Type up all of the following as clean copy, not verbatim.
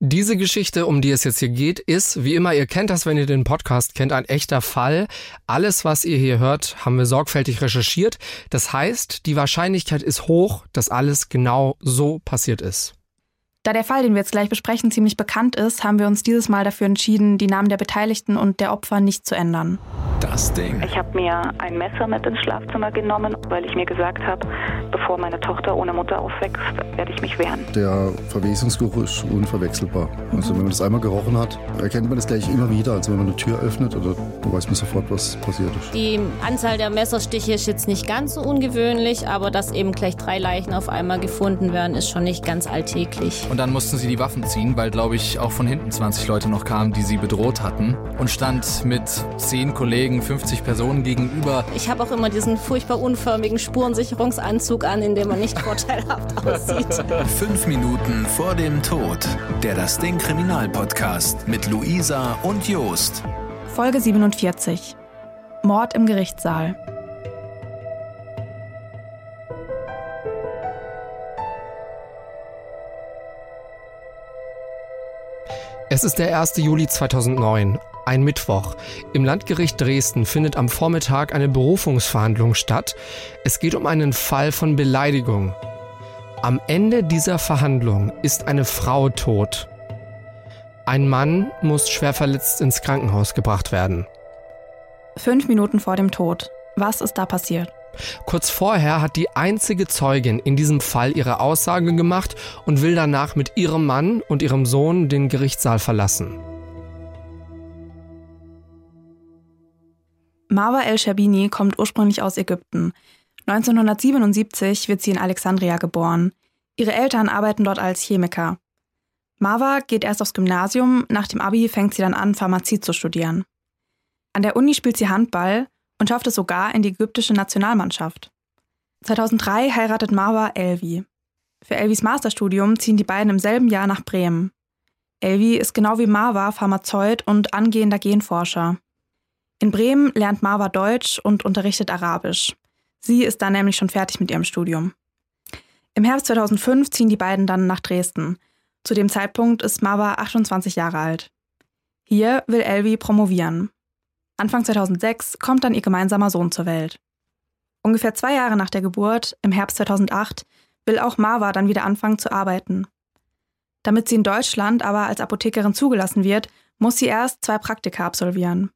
Diese Geschichte, um die es jetzt hier geht, ist, wie immer, ihr kennt das, wenn ihr den Podcast kennt, ein echter Fall. Alles, was ihr hier hört, haben wir sorgfältig recherchiert. Das heißt, die Wahrscheinlichkeit ist hoch, dass alles genau so passiert ist. Da der Fall, den wir jetzt gleich besprechen, ziemlich bekannt ist, haben wir uns dieses Mal dafür entschieden, die Namen der Beteiligten und der Opfer nicht zu ändern. Das Ding. Ich habe mir ein Messer mit ins Schlafzimmer genommen, weil ich mir gesagt habe, bevor meine Tochter ohne Mutter aufwächst, werde ich mich wehren. Der Verwesungsgeruch ist unverwechselbar. Also wenn man das einmal gerochen hat, erkennt man das gleich immer wieder. Also wenn man eine Tür öffnet, oder weiß man sofort, was passiert ist. Die Anzahl der Messerstiche ist jetzt nicht ganz so ungewöhnlich, aber dass eben gleich 3 Leichen auf einmal gefunden werden, ist schon nicht ganz alltäglich. Und dann mussten sie die Waffen ziehen, weil, glaube ich, auch von hinten 20 Leute noch kamen, die sie bedroht hatten. Und stand mit 10 Kollegen, 50 Personen gegenüber. Ich habe auch immer diesen furchtbar unförmigen Spurensicherungsanzug an, in dem man nicht vorteilhaft aussieht. 5 Minuten vor dem Tod. Der Das Ding Kriminalpodcast mit Luisa und Jost. Folge 47. Mord im Gerichtssaal. Es ist der 1. Juli 2009, ein Mittwoch. Im Landgericht Dresden findet am Vormittag eine Berufungsverhandlung statt. Es geht um einen Fall von Beleidigung. Am Ende dieser Verhandlung ist eine Frau tot. Ein Mann muss schwer verletzt ins Krankenhaus gebracht werden. 5 Minuten vor dem Tod. Was ist da passiert? Kurz vorher hat die einzige Zeugin in diesem Fall ihre Aussage gemacht und will danach mit ihrem Mann und ihrem Sohn den Gerichtssaal verlassen. Marwa El-Sherbini kommt ursprünglich aus Ägypten. 1977 wird sie in Alexandria geboren. Ihre Eltern arbeiten dort als Chemiker. Marwa geht erst aufs Gymnasium, nach dem Abi fängt sie dann an, Pharmazie zu studieren. An der Uni spielt sie Handball und schafft es sogar in die ägyptische Nationalmannschaft. 2003 heiratet Marwa Elwi. Für Elwis Masterstudium ziehen die beiden im selben Jahr nach Bremen. Elwi ist genau wie Marwa Pharmazeut und angehender Genforscher. In Bremen lernt Marwa Deutsch und unterrichtet Arabisch. Sie ist da nämlich schon fertig mit ihrem Studium. Im Herbst 2005 ziehen die beiden dann nach Dresden. Zu dem Zeitpunkt ist Marwa 28 Jahre alt. Hier will Elwi promovieren. Anfang 2006 kommt dann ihr gemeinsamer Sohn zur Welt. Ungefähr 2 Jahre nach der Geburt, im Herbst 2008, will auch Marwa dann wieder anfangen zu arbeiten. Damit sie in Deutschland aber als Apothekerin zugelassen wird, muss sie erst 2 Praktika absolvieren.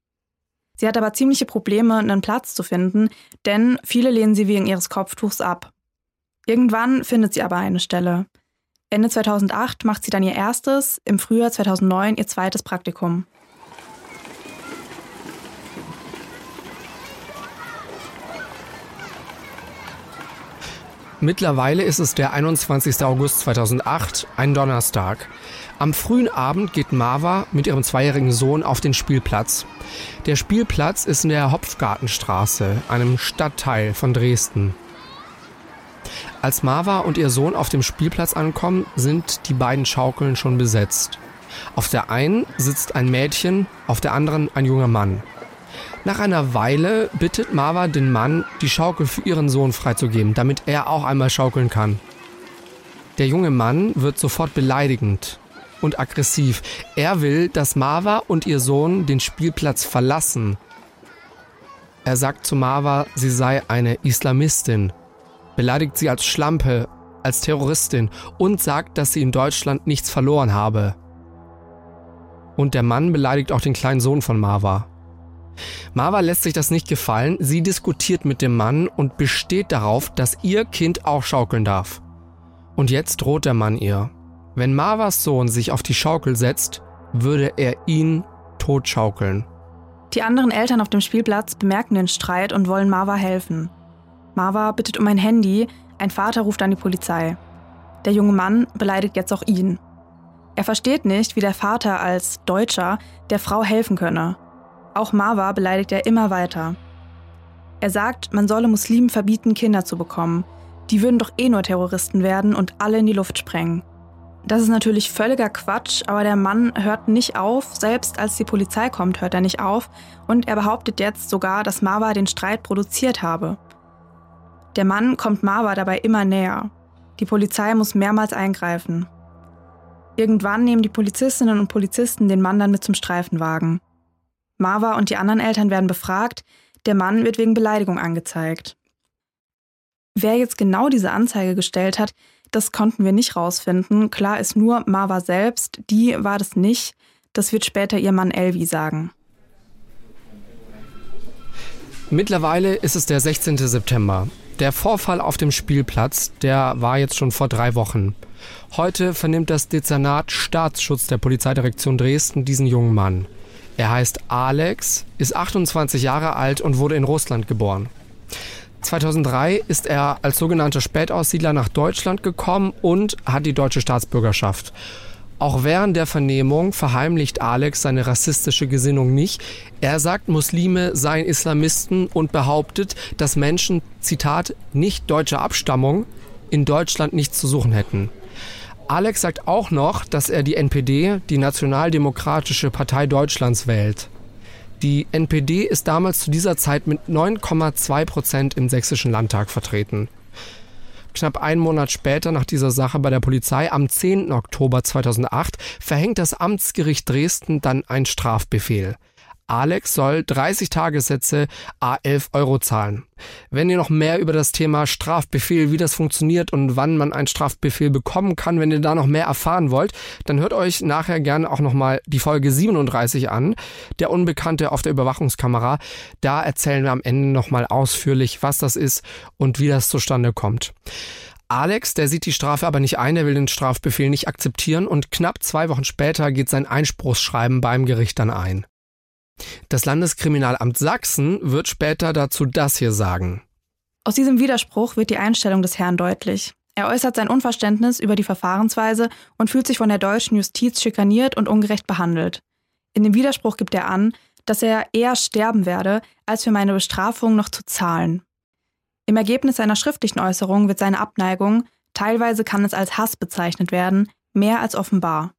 Sie hat aber ziemliche Probleme, einen Platz zu finden, denn viele lehnen sie wegen ihres Kopftuchs ab. Irgendwann findet sie aber eine Stelle. Ende 2008 macht sie dann ihr erstes, im Frühjahr 2009 ihr zweites Praktikum. Mittlerweile ist es der 21. August 2008, ein Donnerstag. Am frühen Abend geht Marwa mit ihrem 2-jährigen Sohn auf den Spielplatz. Der Spielplatz ist in der Hopfgartenstraße, einem Stadtteil von Dresden. Als Marwa und ihr Sohn auf dem Spielplatz ankommen, sind die beiden Schaukeln schon besetzt. Auf der einen sitzt ein Mädchen, auf der anderen ein junger Mann. Nach einer Weile bittet Marwa den Mann, die Schaukel für ihren Sohn freizugeben, damit er auch einmal schaukeln kann. Der junge Mann wird sofort beleidigend und aggressiv. Er will, dass Marwa und ihr Sohn den Spielplatz verlassen. Er sagt zu Marwa, sie sei eine Islamistin, beleidigt sie als Schlampe, als Terroristin und sagt, dass sie in Deutschland nichts verloren habe. Und der Mann beleidigt auch den kleinen Sohn von Marwa. Marwa lässt sich das nicht gefallen, sie diskutiert mit dem Mann und besteht darauf, dass ihr Kind auch schaukeln darf. Und jetzt droht der Mann ihr. Wenn Marwas Sohn sich auf die Schaukel setzt, würde er ihn totschaukeln. Die anderen Eltern auf dem Spielplatz bemerken den Streit und wollen Marwa helfen. Marwa bittet um ein Handy, ein Vater ruft dann die Polizei. Der junge Mann beleidigt jetzt auch ihn. Er versteht nicht, wie der Vater als Deutscher der Frau helfen könne. Auch Marwa beleidigt er immer weiter. Er sagt, man solle Muslimen verbieten, Kinder zu bekommen. Die würden doch eh nur Terroristen werden und alle in die Luft sprengen. Das ist natürlich völliger Quatsch, aber der Mann hört nicht auf. Selbst als die Polizei kommt, hört er nicht auf. Und er behauptet jetzt sogar, dass Marwa den Streit produziert habe. Der Mann kommt Marwa dabei immer näher. Die Polizei muss mehrmals eingreifen. Irgendwann nehmen die Polizistinnen und Polizisten den Mann dann mit zum Streifenwagen. Marwa und die anderen Eltern werden befragt, der Mann wird wegen Beleidigung angezeigt. Wer jetzt genau diese Anzeige gestellt hat, das konnten wir nicht rausfinden. Klar ist nur, Marwa selbst, die war das nicht. Das wird später ihr Mann Elwi sagen. Mittlerweile ist es der 16. September. Der Vorfall auf dem Spielplatz, der war jetzt schon vor 3 Wochen. Heute vernimmt das Dezernat Staatsschutz der Polizeidirektion Dresden diesen jungen Mann. Er heißt Alex, ist 28 Jahre alt und wurde in Russland geboren. 2003 ist er als sogenannter Spätaussiedler nach Deutschland gekommen und hat die deutsche Staatsbürgerschaft. Auch während der Vernehmung verheimlicht Alex seine rassistische Gesinnung nicht. Er sagt, Muslime seien Islamisten und behauptet, dass Menschen, Zitat, nicht deutscher Abstammung in Deutschland nichts zu suchen hätten. Alex sagt auch noch, dass er die NPD, die Nationaldemokratische Partei Deutschlands, wählt. Die NPD ist damals zu dieser Zeit mit 9,2% im Sächsischen Landtag vertreten. Knapp einen Monat später nach dieser Sache bei der Polizei, am 10. Oktober 2008, verhängt das Amtsgericht Dresden dann einen Strafbefehl. Alex soll 30 Tagessätze à 11 Euro zahlen. Wenn ihr noch mehr über das Thema Strafbefehl, wie das funktioniert und wann man einen Strafbefehl bekommen kann, wenn ihr da noch mehr erfahren wollt, dann hört euch nachher gerne auch nochmal die Folge 37 an, der Unbekannte auf der Überwachungskamera. Da erzählen wir am Ende nochmal ausführlich, was das ist und wie das zustande kommt. Alex, der sieht die Strafe aber nicht ein, er will den Strafbefehl nicht akzeptieren und knapp 2 Wochen später geht sein Einspruchsschreiben beim Gericht dann ein. Das Landeskriminalamt Sachsen wird später dazu das hier sagen. Aus diesem Widerspruch wird die Einstellung des Herrn deutlich. Er äußert sein Unverständnis über die Verfahrensweise und fühlt sich von der deutschen Justiz schikaniert und ungerecht behandelt. In dem Widerspruch gibt er an, dass er eher sterben werde, als für meine Bestrafung noch zu zahlen. Im Ergebnis seiner schriftlichen Äußerung wird seine Abneigung, teilweise kann es als Hass bezeichnet werden, mehr als offenbar.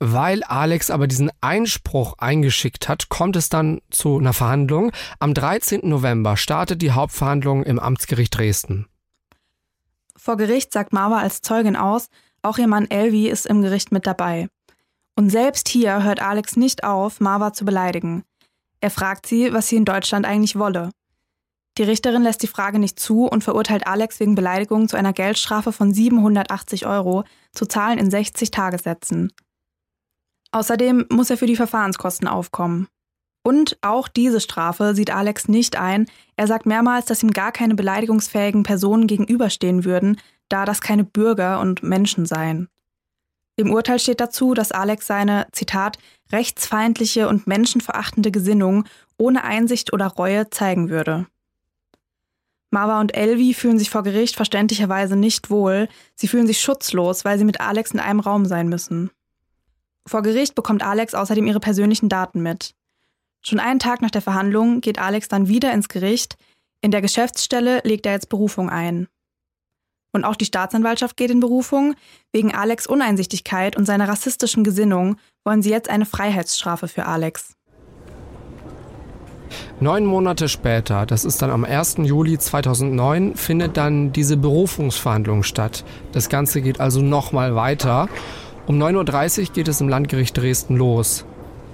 Weil Alex aber diesen Einspruch eingeschickt hat, kommt es dann zu einer Verhandlung. Am 13. November startet die Hauptverhandlung im Amtsgericht Dresden. Vor Gericht sagt Marwa als Zeugin aus, auch ihr Mann Elwi ist im Gericht mit dabei. Und selbst hier hört Alex nicht auf, Marwa zu beleidigen. Er fragt sie, was sie in Deutschland eigentlich wolle. Die Richterin lässt die Frage nicht zu und verurteilt Alex wegen Beleidigung zu einer Geldstrafe von 780 Euro, zu zahlen in 60 Tagessätzen. Außerdem muss er für die Verfahrenskosten aufkommen. Und auch diese Strafe sieht Alex nicht ein. Er sagt mehrmals, dass ihm gar keine beleidigungsfähigen Personen gegenüberstehen würden, da das keine Bürger und Menschen seien. Im Urteil steht dazu, dass Alex seine, Zitat, rechtsfeindliche und menschenverachtende Gesinnung ohne Einsicht oder Reue zeigen würde. Marwa und Elwi fühlen sich vor Gericht verständlicherweise nicht wohl. Sie fühlen sich schutzlos, weil sie mit Alex in einem Raum sein müssen. Vor Gericht bekommt Alex außerdem ihre persönlichen Daten mit. Schon einen Tag nach der Verhandlung geht Alex dann wieder ins Gericht. In der Geschäftsstelle legt er jetzt Berufung ein. Und auch die Staatsanwaltschaft geht in Berufung. Wegen Alex' Uneinsichtigkeit und seiner rassistischen Gesinnung wollen sie jetzt eine Freiheitsstrafe für Alex. 9 Monate später, das ist dann am 1. Juli 2009, findet dann diese Berufungsverhandlung statt. Das Ganze geht also nochmal weiter. Um 9.30 Uhr geht es im Landgericht Dresden los.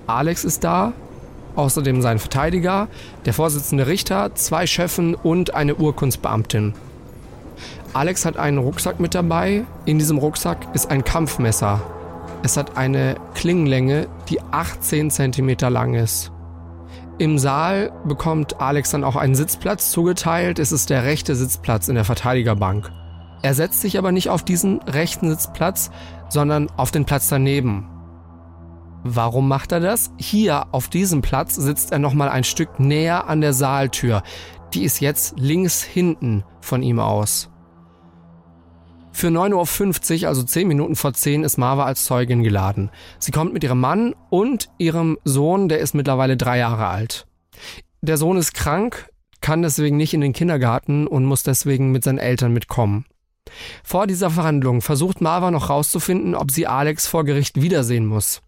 Alex ist da, außerdem sein Verteidiger, der Vorsitzende Richter, 2 Schöffen und eine Urkunstbeamtin. Alex hat einen Rucksack mit dabei. In diesem Rucksack ist ein Kampfmesser. Es hat eine Klingenlänge, die 18 cm lang ist. Im Saal bekommt Alex dann auch einen Sitzplatz zugeteilt. Es ist der rechte Sitzplatz in der Verteidigerbank. Er setzt sich aber nicht auf diesen rechten Sitzplatz, sondern auf den Platz daneben. Warum macht er das? Hier auf diesem Platz sitzt er nochmal ein Stück näher an der Saaltür. Die ist jetzt links hinten von ihm aus. Für 9.50 Uhr, also 10 Minuten vor 10, ist Marwa als Zeugin geladen. Sie kommt mit ihrem Mann und ihrem Sohn, der ist mittlerweile 3 Jahre alt. Der Sohn ist krank, kann deswegen nicht in den Kindergarten und muss deswegen mit seinen Eltern mitkommen. Vor dieser Verhandlung versucht Marwa noch rauszufinden, ob sie Alex vor Gericht wiedersehen muss.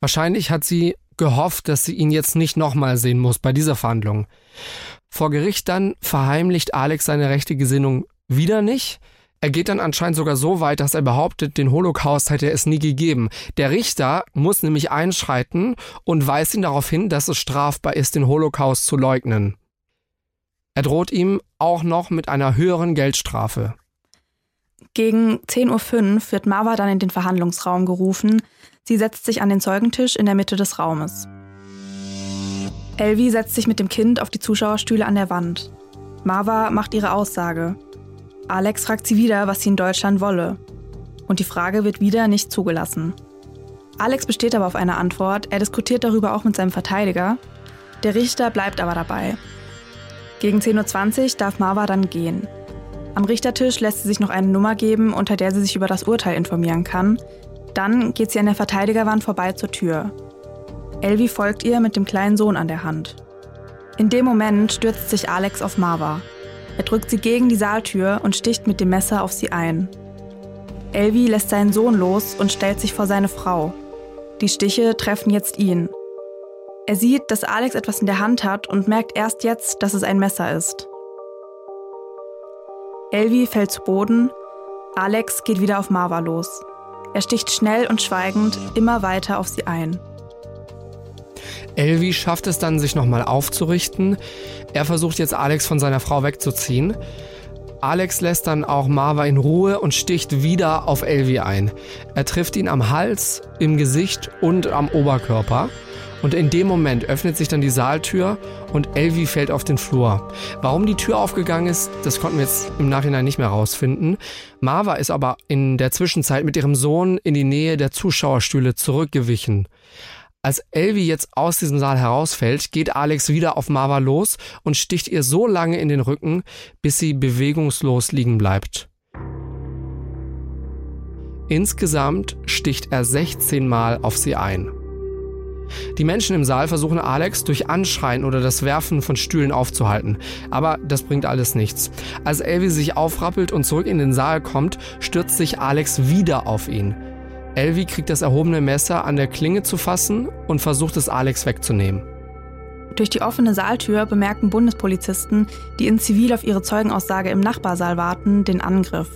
Wahrscheinlich hat sie gehofft, dass sie ihn jetzt nicht nochmal sehen muss bei dieser Verhandlung. Vor Gericht dann verheimlicht Alex seine rechte Gesinnung wieder nicht. Er geht dann anscheinend sogar so weit, dass er behauptet, den Holocaust hätte es nie gegeben. Der Richter muss nämlich einschreiten und weist ihn darauf hin, dass es strafbar ist, den Holocaust zu leugnen. Er droht ihm auch noch mit einer höheren Geldstrafe. Gegen 10.05 Uhr wird Marwa dann in den Verhandlungsraum gerufen. Sie setzt sich an den Zeugentisch in der Mitte des Raumes. Elwi setzt sich mit dem Kind auf die Zuschauerstühle an der Wand. Marwa macht ihre Aussage. Alex fragt sie wieder, was sie in Deutschland wolle. Und die Frage wird wieder nicht zugelassen. Alex besteht aber auf eine Antwort. Er diskutiert darüber auch mit seinem Verteidiger. Der Richter bleibt aber dabei. Gegen 10.20 Uhr darf Marwa dann gehen. Am Richtertisch lässt sie sich noch eine Nummer geben, unter der sie sich über das Urteil informieren kann. Dann geht sie an der Verteidigerwand vorbei zur Tür. Elwi folgt ihr mit dem kleinen Sohn an der Hand. In dem Moment stürzt sich Alex auf Marwa. Er drückt sie gegen die Saaltür und sticht mit dem Messer auf sie ein. Elwi lässt seinen Sohn los und stellt sich vor seine Frau. Die Stiche treffen jetzt ihn. Er sieht, dass Alex etwas in der Hand hat und merkt erst jetzt, dass es ein Messer ist. Elwi fällt zu Boden. Alex geht wieder auf Marwa los. Er sticht schnell und schweigend immer weiter auf sie ein. Elwi schafft es dann, sich nochmal aufzurichten. Er versucht jetzt, Alex von seiner Frau wegzuziehen. Alex lässt dann auch Marwa in Ruhe und sticht wieder auf Elwi ein. Er trifft ihn am Hals, im Gesicht und am Oberkörper. Und in dem Moment öffnet sich dann die Saaltür und Elwi fällt auf den Flur. Warum die Tür aufgegangen ist, das konnten wir jetzt im Nachhinein nicht mehr rausfinden. Marwa ist aber in der Zwischenzeit mit ihrem Sohn in die Nähe der Zuschauerstühle zurückgewichen. Als Elwi jetzt aus diesem Saal herausfällt, geht Alex wieder auf Marwa los und sticht ihr so lange in den Rücken, bis sie bewegungslos liegen bleibt. Insgesamt sticht er 16 Mal auf sie ein. Die Menschen im Saal versuchen Alex durch Anschreien oder das Werfen von Stühlen aufzuhalten. Aber das bringt alles nichts. Als Elwi sich aufrappelt und zurück in den Saal kommt, stürzt sich Alex wieder auf ihn. Elwi kriegt das erhobene Messer an der Klinge zu fassen und versucht es Alex wegzunehmen. Durch die offene Saaltür bemerken Bundespolizisten, die in Zivil auf ihre Zeugenaussage im Nachbarsaal warten, den Angriff.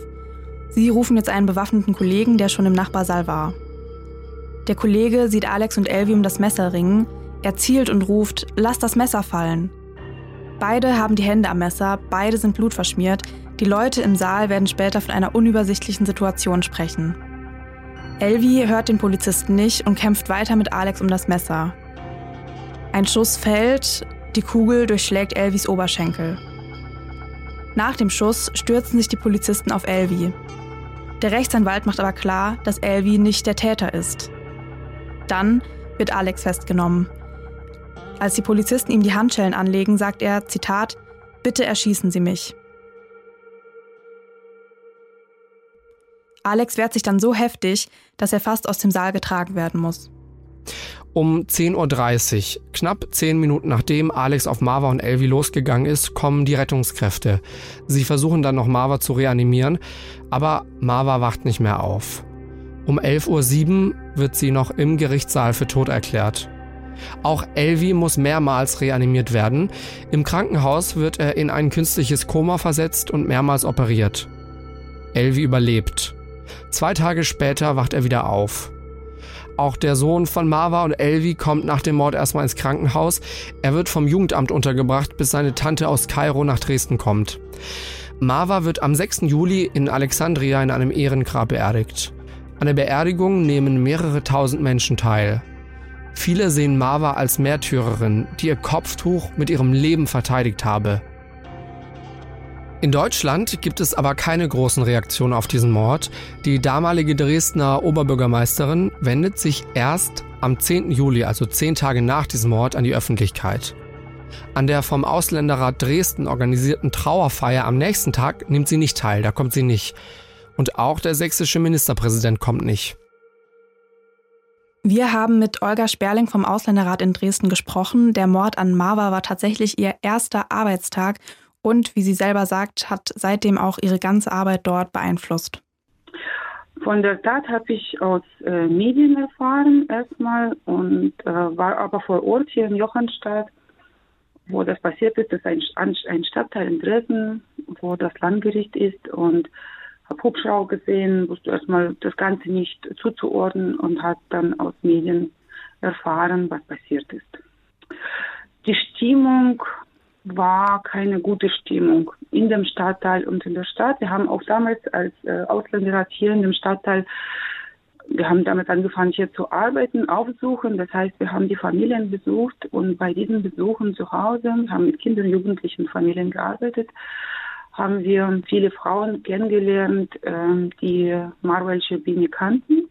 Sie rufen jetzt einen bewaffneten Kollegen, der schon im Nachbarsaal war. Der Kollege sieht Alex und Elwi um das Messer ringen. Er zielt und ruft: „Lass das Messer fallen!" Beide haben die Hände am Messer, beide sind blutverschmiert. Die Leute im Saal werden später von einer unübersichtlichen Situation sprechen. Elwi hört den Polizisten nicht und kämpft weiter mit Alex um das Messer. Ein Schuss fällt, die Kugel durchschlägt Elvis Oberschenkel. Nach dem Schuss stürzen sich die Polizisten auf Elwi. Der Rechtsanwalt macht aber klar, dass Elwi nicht der Täter ist. Dann wird Alex festgenommen. Als die Polizisten ihm die Handschellen anlegen, sagt er, Zitat, „Bitte erschießen Sie mich." Alex wehrt sich dann so heftig, dass er fast aus dem Saal getragen werden muss. Um 10.30 Uhr, knapp 10 Minuten nachdem Alex auf Marwa und Elwi losgegangen ist, kommen die Rettungskräfte. Sie versuchen dann noch Marwa zu reanimieren, aber Marwa wacht nicht mehr auf. Um 11.07 Uhr wird sie noch im Gerichtssaal für tot erklärt. Auch Elwi muss mehrmals reanimiert werden. Im Krankenhaus wird er in ein künstliches Koma versetzt und mehrmals operiert. Elwi überlebt. 2 Tage später wacht er wieder auf. Auch der Sohn von Marwa und Elwi kommt nach dem Mord erstmal ins Krankenhaus. Er wird vom Jugendamt untergebracht, bis seine Tante aus Kairo nach Dresden kommt. Marwa wird am 6. Juli in Alexandria in einem Ehrengrab beerdigt. An der Beerdigung nehmen mehrere tausend Menschen teil. Viele sehen Marwa als Märtyrerin, die ihr Kopftuch mit ihrem Leben verteidigt habe. In Deutschland gibt es aber keine großen Reaktionen auf diesen Mord. Die damalige Dresdner Oberbürgermeisterin wendet sich erst am 10. Juli, also 10 Tage nach diesem Mord, an die Öffentlichkeit. An der vom Ausländerrat Dresden organisierten Trauerfeier am nächsten Tag nimmt sie nicht teil, da kommt sie nicht. Und auch der sächsische Ministerpräsident kommt nicht. Wir haben mit Olga Sperling vom Ausländerrat in Dresden gesprochen. Der Mord an Marwa war tatsächlich ihr erster Arbeitstag. Und wie sie selber sagt, hat seitdem auch ihre ganze Arbeit dort beeinflusst. Von der Tat habe ich aus Medien erfahren erstmal und war aber vor Ort hier in Johannstadt, wo das passiert ist. Das ist ein Stadtteil in Dresden, wo das Landgericht ist. Und habe Hubschrauber gesehen, wusste erstmal das Ganze nicht zuzuordnen und habe dann aus Medien erfahren, was passiert ist. Die Stimmung war keine gute Stimmung in dem Stadtteil und in der Stadt. Wir haben auch damals als Ausländerrat hier in dem Stadtteil, wir haben damit angefangen hier zu arbeiten, aufsuchen. Das heißt, wir haben die Familien besucht und bei diesen Besuchen zu Hause, haben mit Kindern, Jugendlichen, Familien gearbeitet, haben wir viele Frauen kennengelernt, die Marwa El-Sherbini kannten.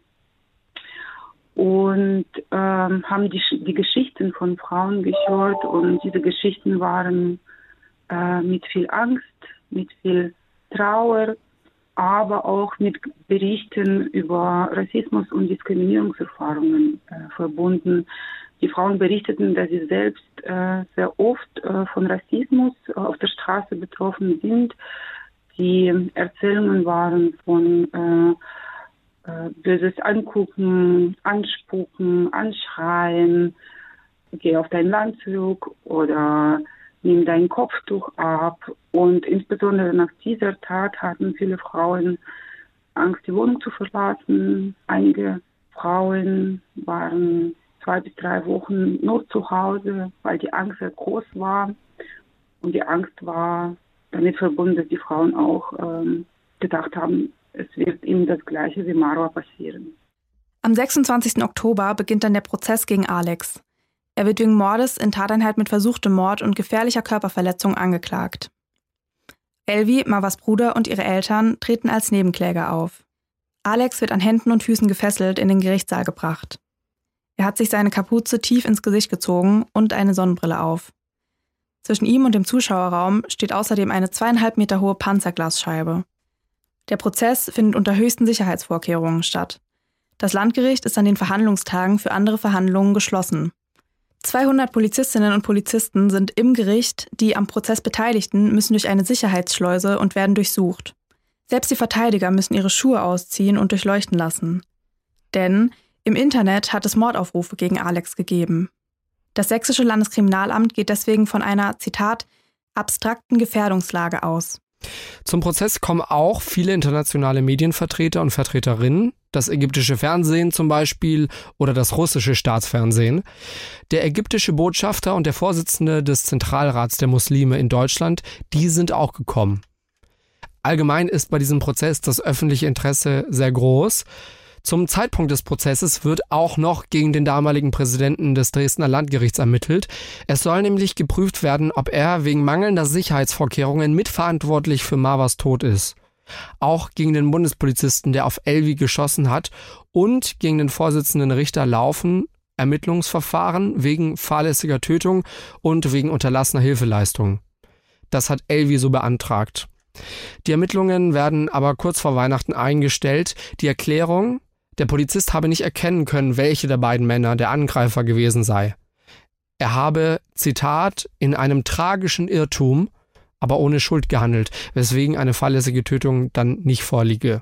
Und haben die Geschichten von Frauen gehört und diese Geschichten waren mit viel Angst, mit viel Trauer, aber auch mit Berichten über Rassismus und Diskriminierungserfahrungen verbunden. Die Frauen berichteten, dass sie selbst sehr oft von Rassismus auf der Straße betroffen sind. Die Erzählungen waren von böses Angucken, Anspucken, Anschreien, geh auf dein Land zurück oder nimm dein Kopftuch ab. Und insbesondere nach dieser Tat hatten viele Frauen Angst, die Wohnung zu verlassen. Einige Frauen waren 2 bis 3 Wochen nur zu Hause, weil die Angst sehr groß war. Und die Angst war damit verbunden, dass die Frauen auch gedacht haben, es wird ihm das Gleiche wie Marwa passieren. Am 26. Oktober beginnt dann der Prozess gegen Alex. Er wird wegen Mordes in Tateinheit mit versuchtem Mord und gefährlicher Körperverletzung angeklagt. Elwi, Marwas Bruder und ihre Eltern treten als Nebenkläger auf. Alex wird an Händen und Füßen gefesselt in den Gerichtssaal gebracht. Er hat sich seine Kapuze tief ins Gesicht gezogen und eine Sonnenbrille auf. Zwischen ihm und dem Zuschauerraum steht außerdem eine 2,5 Meter hohe Panzerglasscheibe. Der Prozess findet unter höchsten Sicherheitsvorkehrungen statt. Das Landgericht ist an den Verhandlungstagen für andere Verhandlungen geschlossen. 200 Polizistinnen und Polizisten sind im Gericht, die am Prozess Beteiligten müssen durch eine Sicherheitsschleuse und werden durchsucht. Selbst die Verteidiger müssen ihre Schuhe ausziehen und durchleuchten lassen. Denn im Internet hat es Mordaufrufe gegen Alex gegeben. Das sächsische Landeskriminalamt geht deswegen von einer, Zitat, abstrakten Gefährdungslage aus. Zum Prozess kommen auch viele internationale Medienvertreter und Vertreterinnen, das ägyptische Fernsehen zum Beispiel oder das russische Staatsfernsehen. Der ägyptische Botschafter und der Vorsitzende des Zentralrats der Muslime in Deutschland, die sind auch gekommen. Allgemein ist bei diesem Prozess das öffentliche Interesse sehr groß. Zum Zeitpunkt des Prozesses wird auch noch gegen den damaligen Präsidenten des Dresdner Landgerichts ermittelt. Es soll nämlich geprüft werden, ob er wegen mangelnder Sicherheitsvorkehrungen mitverantwortlich für Marwas Tod ist. Auch gegen den Bundespolizisten, der auf Elwi geschossen hat, und gegen den vorsitzenden Richter laufen Ermittlungsverfahren wegen fahrlässiger Tötung und wegen unterlassener Hilfeleistung. Das hat Elwi so beantragt. Die Ermittlungen werden aber kurz vor Weihnachten eingestellt. Die Erklärung: Der Polizist habe nicht erkennen können, welche der beiden Männer der Angreifer gewesen sei. Er habe, Zitat, in einem tragischen Irrtum, aber ohne Schuld gehandelt, weswegen eine fahrlässige Tötung dann nicht vorliege.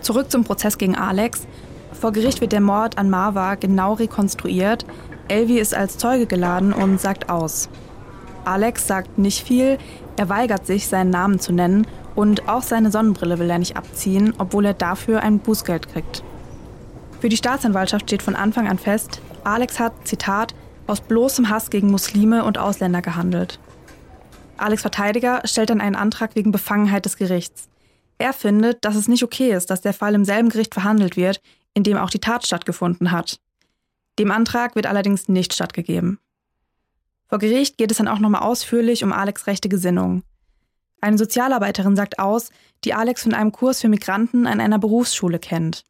Zurück zum Prozess gegen Alex. Vor Gericht wird der Mord an Marwa genau rekonstruiert. Elwi ist als Zeuge geladen und sagt aus. Alex sagt nicht viel, er weigert sich, seinen Namen zu nennen und auch seine Sonnenbrille will er nicht abziehen, obwohl er dafür ein Bußgeld kriegt. Für die Staatsanwaltschaft steht von Anfang an fest, Alex hat, Zitat, aus bloßem Hass gegen Muslime und Ausländer gehandelt. Alex' Verteidiger stellt dann einen Antrag wegen Befangenheit des Gerichts. Er findet, dass es nicht okay ist, dass der Fall im selben Gericht verhandelt wird, in dem auch die Tat stattgefunden hat. Dem Antrag wird allerdings nicht stattgegeben. Vor Gericht geht es dann auch nochmal ausführlich um Alex' rechte Gesinnung. Eine Sozialarbeiterin sagt aus, die Alex von einem Kurs für Migranten an einer Berufsschule kennt.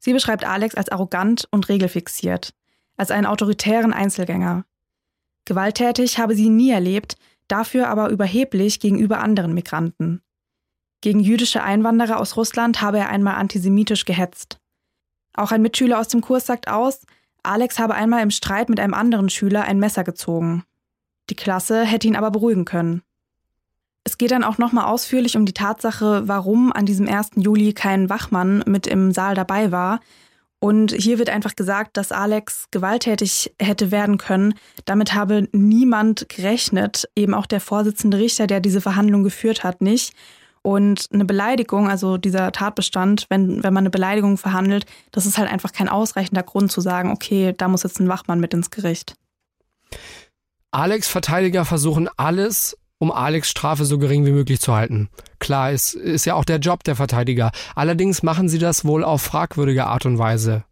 Sie beschreibt Alex als arrogant und regelfixiert, als einen autoritären Einzelgänger. Gewalttätig habe sie nie erlebt, dafür aber überheblich gegenüber anderen Migranten. Gegen jüdische Einwanderer aus Russland habe er einmal antisemitisch gehetzt. Auch ein Mitschüler aus dem Kurs sagt aus, Alex habe einmal im Streit mit einem anderen Schüler ein Messer gezogen. Die Klasse hätte ihn aber beruhigen können. Es geht dann auch nochmal ausführlich um die Tatsache, warum an diesem 1. Juli kein Wachmann mit im Saal dabei war Und hier wird einfach gesagt, dass Alex gewalttätig hätte werden können. Damit habe niemand gerechnet, eben auch der vorsitzende Richter, der diese Verhandlung geführt hat, nicht. Und eine Beleidigung, also dieser Tatbestand, wenn man eine Beleidigung verhandelt, das ist halt einfach kein ausreichender Grund zu sagen, okay, da muss jetzt ein Wachmann mit ins Gericht. Alex' Verteidiger versuchen alles, um Alex' Strafe so gering wie möglich zu halten. Klar, es ist ja auch der Job der Verteidiger. Allerdings machen sie das wohl auf fragwürdige Art und Weise.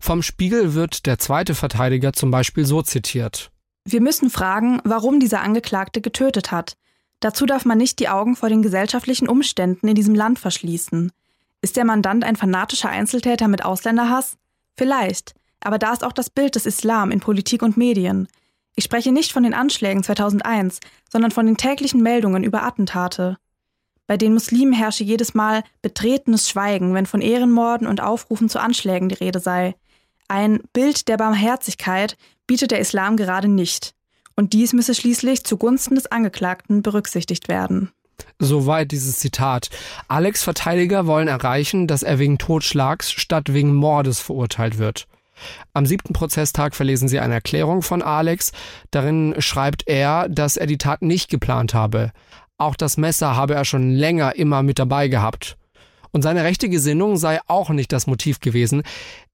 Vom Spiegel wird der zweite Verteidiger zum Beispiel so zitiert. Wir müssen fragen, warum dieser Angeklagte getötet hat. Dazu darf man nicht die Augen vor den gesellschaftlichen Umständen in diesem Land verschließen. Ist der Mandant ein fanatischer Einzeltäter mit Ausländerhass? Vielleicht. Aber da ist auch das Bild des Islam in Politik und Medien. Ich spreche nicht von den Anschlägen 2001, sondern von den täglichen Meldungen über Attentate. Bei den Muslimen herrsche jedes Mal betretenes Schweigen, wenn von Ehrenmorden und Aufrufen zu Anschlägen die Rede sei. Ein Bild der Barmherzigkeit bietet der Islam gerade nicht. Und dies müsse schließlich zugunsten des Angeklagten berücksichtigt werden. Soweit dieses Zitat. Alex' Verteidiger wollen erreichen, dass er wegen Totschlags statt wegen Mordes verurteilt wird. Am 7. Prozesstag verlesen sie eine Erklärung von Alex. Darin schreibt er, dass er die Tat nicht geplant habe. Auch das Messer habe er schon länger immer mit dabei gehabt. Und seine rechte Gesinnung sei auch nicht das Motiv gewesen.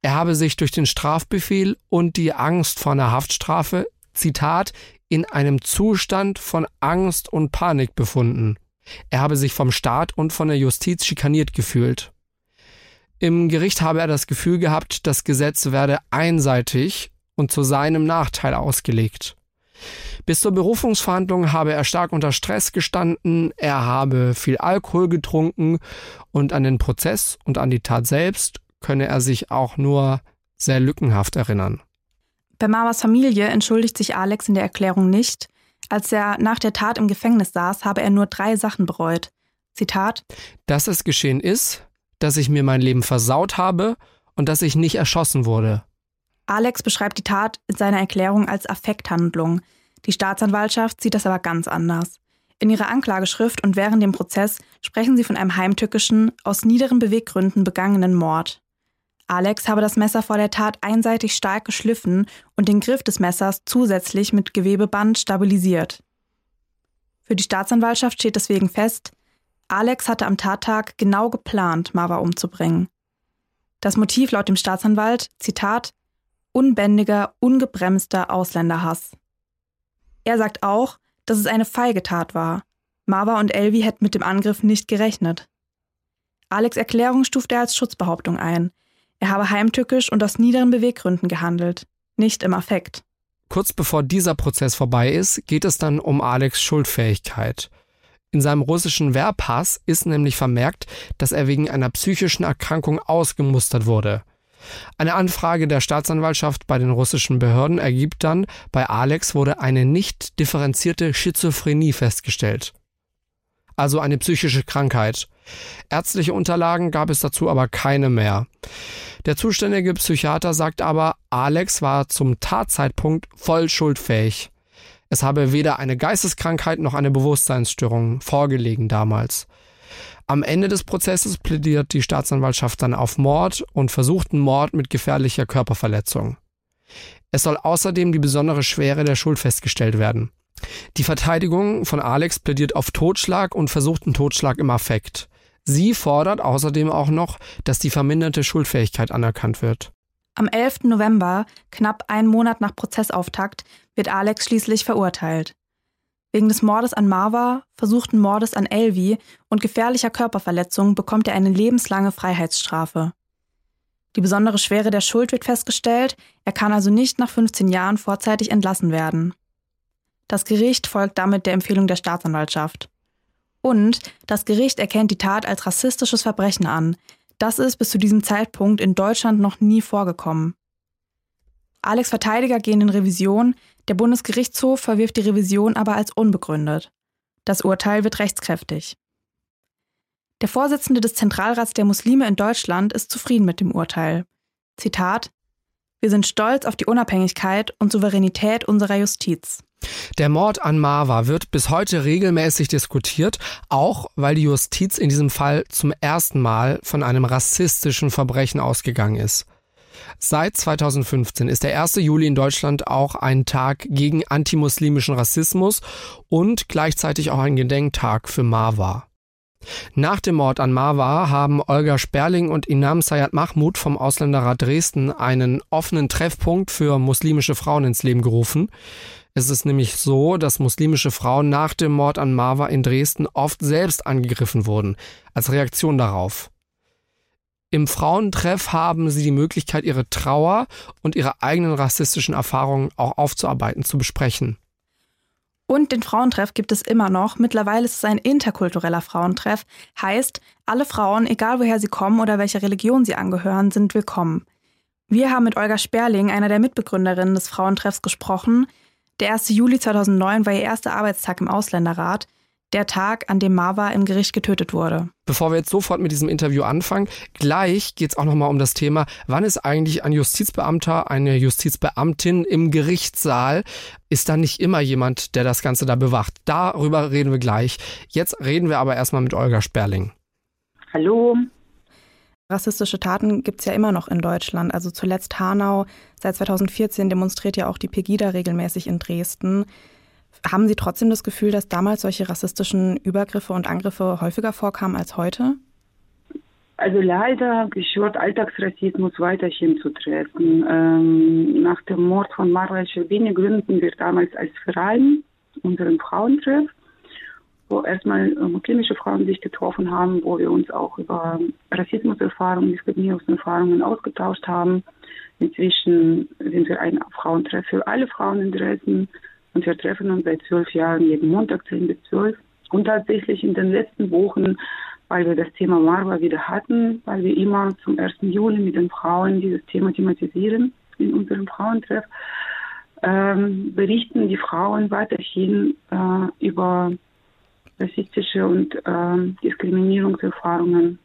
Er habe sich durch den Strafbefehl und die Angst vor einer Haftstrafe, Zitat, in einem Zustand von Angst und Panik befunden. Er habe sich vom Staat und von der Justiz schikaniert gefühlt. Im Gericht habe er das Gefühl gehabt, das Gesetz werde einseitig und zu seinem Nachteil ausgelegt. Bis zur Berufungsverhandlung habe er stark unter Stress gestanden, er habe viel Alkohol getrunken und an den Prozess und an die Tat selbst könne er sich auch nur sehr lückenhaft erinnern. Bei Marwas Familie entschuldigt sich Alex in der Erklärung nicht. Als er nach der Tat im Gefängnis saß, habe er nur 3 Sachen bereut. Zitat: Dass es geschehen ist, dass ich mir mein Leben versaut habe und dass ich nicht erschossen wurde. Alex beschreibt die Tat in seiner Erklärung als Affekthandlung. Die Staatsanwaltschaft sieht das aber ganz anders. In ihrer Anklageschrift und während dem Prozess sprechen sie von einem heimtückischen, aus niederen Beweggründen begangenen Mord. Alex habe das Messer vor der Tat einseitig stark geschliffen und den Griff des Messers zusätzlich mit Gewebeband stabilisiert. Für die Staatsanwaltschaft steht deswegen fest, Alex hatte am Tattag genau geplant, Marwa umzubringen. Das Motiv laut dem Staatsanwalt, Zitat, unbändiger, ungebremster Ausländerhass. Er sagt auch, dass es eine feige Tat war. Marwa und Elwi hätten mit dem Angriff nicht gerechnet. Alex' Erklärung stuft er als Schutzbehauptung ein. Er habe heimtückisch und aus niederen Beweggründen gehandelt, nicht im Affekt. Kurz bevor dieser Prozess vorbei ist, geht es dann um Alex' Schuldfähigkeit. In seinem russischen Wehrpass ist nämlich vermerkt, dass er wegen einer psychischen Erkrankung ausgemustert wurde. Eine Anfrage der Staatsanwaltschaft bei den russischen Behörden ergibt dann, bei Alex wurde eine nicht differenzierte Schizophrenie festgestellt. Also eine psychische Krankheit. Ärztliche Unterlagen gab es dazu aber keine mehr. Der zuständige Psychiater sagt aber, Alex war zum Tatzeitpunkt voll schuldfähig. Es habe weder eine Geisteskrankheit noch eine Bewusstseinsstörung vorgelegen damals. Am Ende des Prozesses plädiert die Staatsanwaltschaft dann auf Mord und versuchten Mord mit gefährlicher Körperverletzung. Es soll außerdem die besondere Schwere der Schuld festgestellt werden. Die Verteidigung von Alex plädiert auf Totschlag und versuchten Totschlag im Affekt. Sie fordert außerdem auch noch, dass die verminderte Schuldfähigkeit anerkannt wird. Am 11. November, knapp einen Monat nach Prozessauftakt, wird Alex schließlich verurteilt. Wegen des Mordes an Marwa, versuchten Mordes an Elwi und gefährlicher Körperverletzung bekommt er eine lebenslange Freiheitsstrafe. Die besondere Schwere der Schuld wird festgestellt, er kann also nicht nach 15 Jahren vorzeitig entlassen werden. Das Gericht folgt damit der Empfehlung der Staatsanwaltschaft. Und das Gericht erkennt die Tat als rassistisches Verbrechen an. Das ist bis zu diesem Zeitpunkt in Deutschland noch nie vorgekommen. Alex' Verteidiger gehen in Revision, der Bundesgerichtshof verwirft die Revision aber als unbegründet. Das Urteil wird rechtskräftig. Der Vorsitzende des Zentralrats der Muslime in Deutschland ist zufrieden mit dem Urteil. Zitat: Wir sind stolz auf die Unabhängigkeit und Souveränität unserer Justiz. Der Mord an Marwa wird bis heute regelmäßig diskutiert, auch weil die Justiz in diesem Fall zum ersten Mal von einem rassistischen Verbrechen ausgegangen ist. Seit 2015 ist der 1. Juli in Deutschland auch ein Tag gegen antimuslimischen Rassismus und gleichzeitig auch ein Gedenktag für Marwa. Nach dem Mord an Marwa haben Olga Sperling und Inam Sayyad Mahmoud vom Ausländerrat Dresden einen offenen Treffpunkt für muslimische Frauen ins Leben gerufen. Es ist nämlich so, dass muslimische Frauen nach dem Mord an Marwa in Dresden oft selbst angegriffen wurden, als Reaktion darauf. Im Frauentreff haben sie die Möglichkeit, ihre Trauer und ihre eigenen rassistischen Erfahrungen auch aufzuarbeiten, zu besprechen. Und den Frauentreff gibt es immer noch. Mittlerweile ist es ein interkultureller Frauentreff. Heißt, alle Frauen, egal woher sie kommen oder welcher Religion sie angehören, sind willkommen. Wir haben mit Olga Sperling, einer der Mitbegründerinnen des Frauentreffs, gesprochen. Der 1. Juli 2009 war ihr erster Arbeitstag im Ausländerrat. Der Tag, an dem Marwa im Gericht getötet wurde. Bevor wir jetzt sofort mit diesem Interview anfangen, gleich geht es auch nochmal um das Thema, wann ist eigentlich ein Justizbeamter, eine Justizbeamtin im Gerichtssaal? Ist da nicht immer jemand, der das Ganze da bewacht? Darüber reden wir gleich. Jetzt reden wir aber erstmal mit Olga Sperling. Hallo. Rassistische Taten gibt es ja immer noch in Deutschland. Also zuletzt Hanau. Seit 2014 demonstriert ja auch die Pegida regelmäßig in Dresden. Haben Sie trotzdem das Gefühl, dass damals solche rassistischen Übergriffe und Angriffe häufiger vorkamen als heute? Also leider gehört Alltagsrassismus weiterhin zu Dresden. Nach dem Mord von Marwa El-Sherbini gründeten wir damals als Verein unseren Frauentreff, wo erstmal muslimische Frauen sich getroffen haben, wo wir uns auch über Rassismuserfahrungen, Diskriminierungserfahrungen ausgetauscht haben. Inzwischen sind wir ein Frauentreff für alle Frauen in Dresden. Und wir treffen uns seit 12 Jahren jeden Montag 10 bis 12. Und tatsächlich in den letzten Wochen, weil wir das Thema Marwa wieder hatten, weil wir immer zum 1. Juli mit den Frauen dieses Thema thematisieren in unserem Frauentreff, berichten die Frauen weiterhin über rassistische und Diskriminierungserfahrungen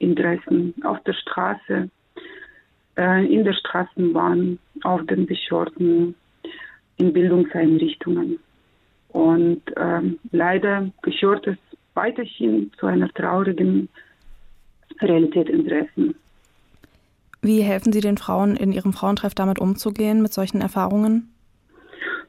in Dresden, auf der Straße, in der Straßenbahn, auf den Beschorten, in Bildungseinrichtungen. Und leider gehört es weiterhin zu einer traurigen Realität in Dresden. Wie helfen Sie den Frauen in Ihrem Frauentreff damit umzugehen, mit solchen Erfahrungen?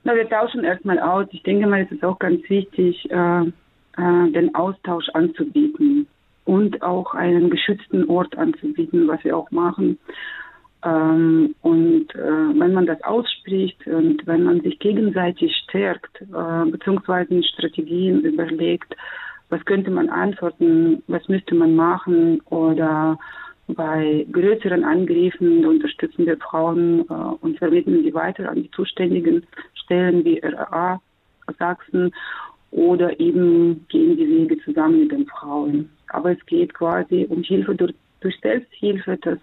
Na, wir tauschen erstmal aus. Ich denke mal, es ist auch ganz wichtig, den Austausch anzubieten und auch einen geschützten Ort anzubieten, was wir auch machen. Und wenn man das ausspricht und wenn man sich gegenseitig stärkt, beziehungsweise Strategien überlegt, was könnte man antworten, was müsste man machen, oder bei größeren Angriffen unterstützen wir Frauen und vermitteln sie weiter an die zuständigen Stellen wie RAA Sachsen, oder eben gehen die Wege zusammen mit den Frauen. Aber es geht quasi um Hilfe durch Selbsthilfe, dass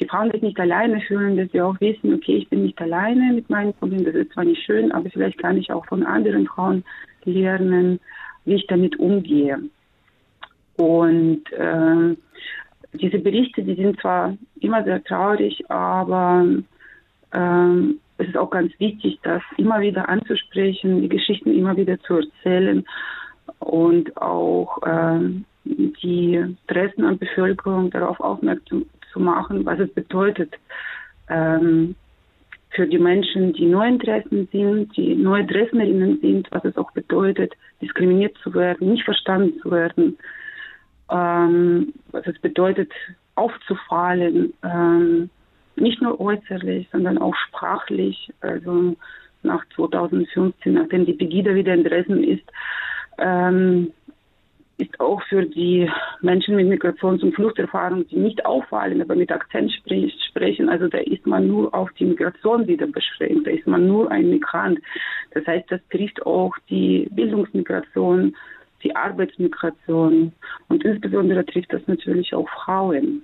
die Frauen sich nicht alleine fühlen, dass sie auch wissen, okay, ich bin nicht alleine mit meinen Problemen, das ist zwar nicht schön, aber vielleicht kann ich auch von anderen Frauen lernen, wie ich damit umgehe. Und diese Berichte, die sind zwar immer sehr traurig, aber es ist auch ganz wichtig, das immer wieder anzusprechen, die Geschichten immer wieder zu erzählen und auch die Interessen an Bevölkerung darauf aufmerksam zu machen, was es bedeutet für die Menschen, die neue Interessen sind, die neue Dresdnerinnen sind, was es auch bedeutet, diskriminiert zu werden, nicht verstanden zu werden, was es bedeutet, aufzufallen, nicht nur äußerlich, sondern auch sprachlich. Also nach 2015, nachdem die Pegida wieder in Dresden ist, ist auch für die Menschen mit Migrations- und Fluchterfahrung, die nicht auffallen, aber mit Akzent sprechen, also da ist man nur auf die Migration wieder beschränkt, da ist man nur ein Migrant. Das heißt, das trifft auch die Bildungsmigration, die Arbeitsmigration und insbesondere trifft das natürlich auch Frauen.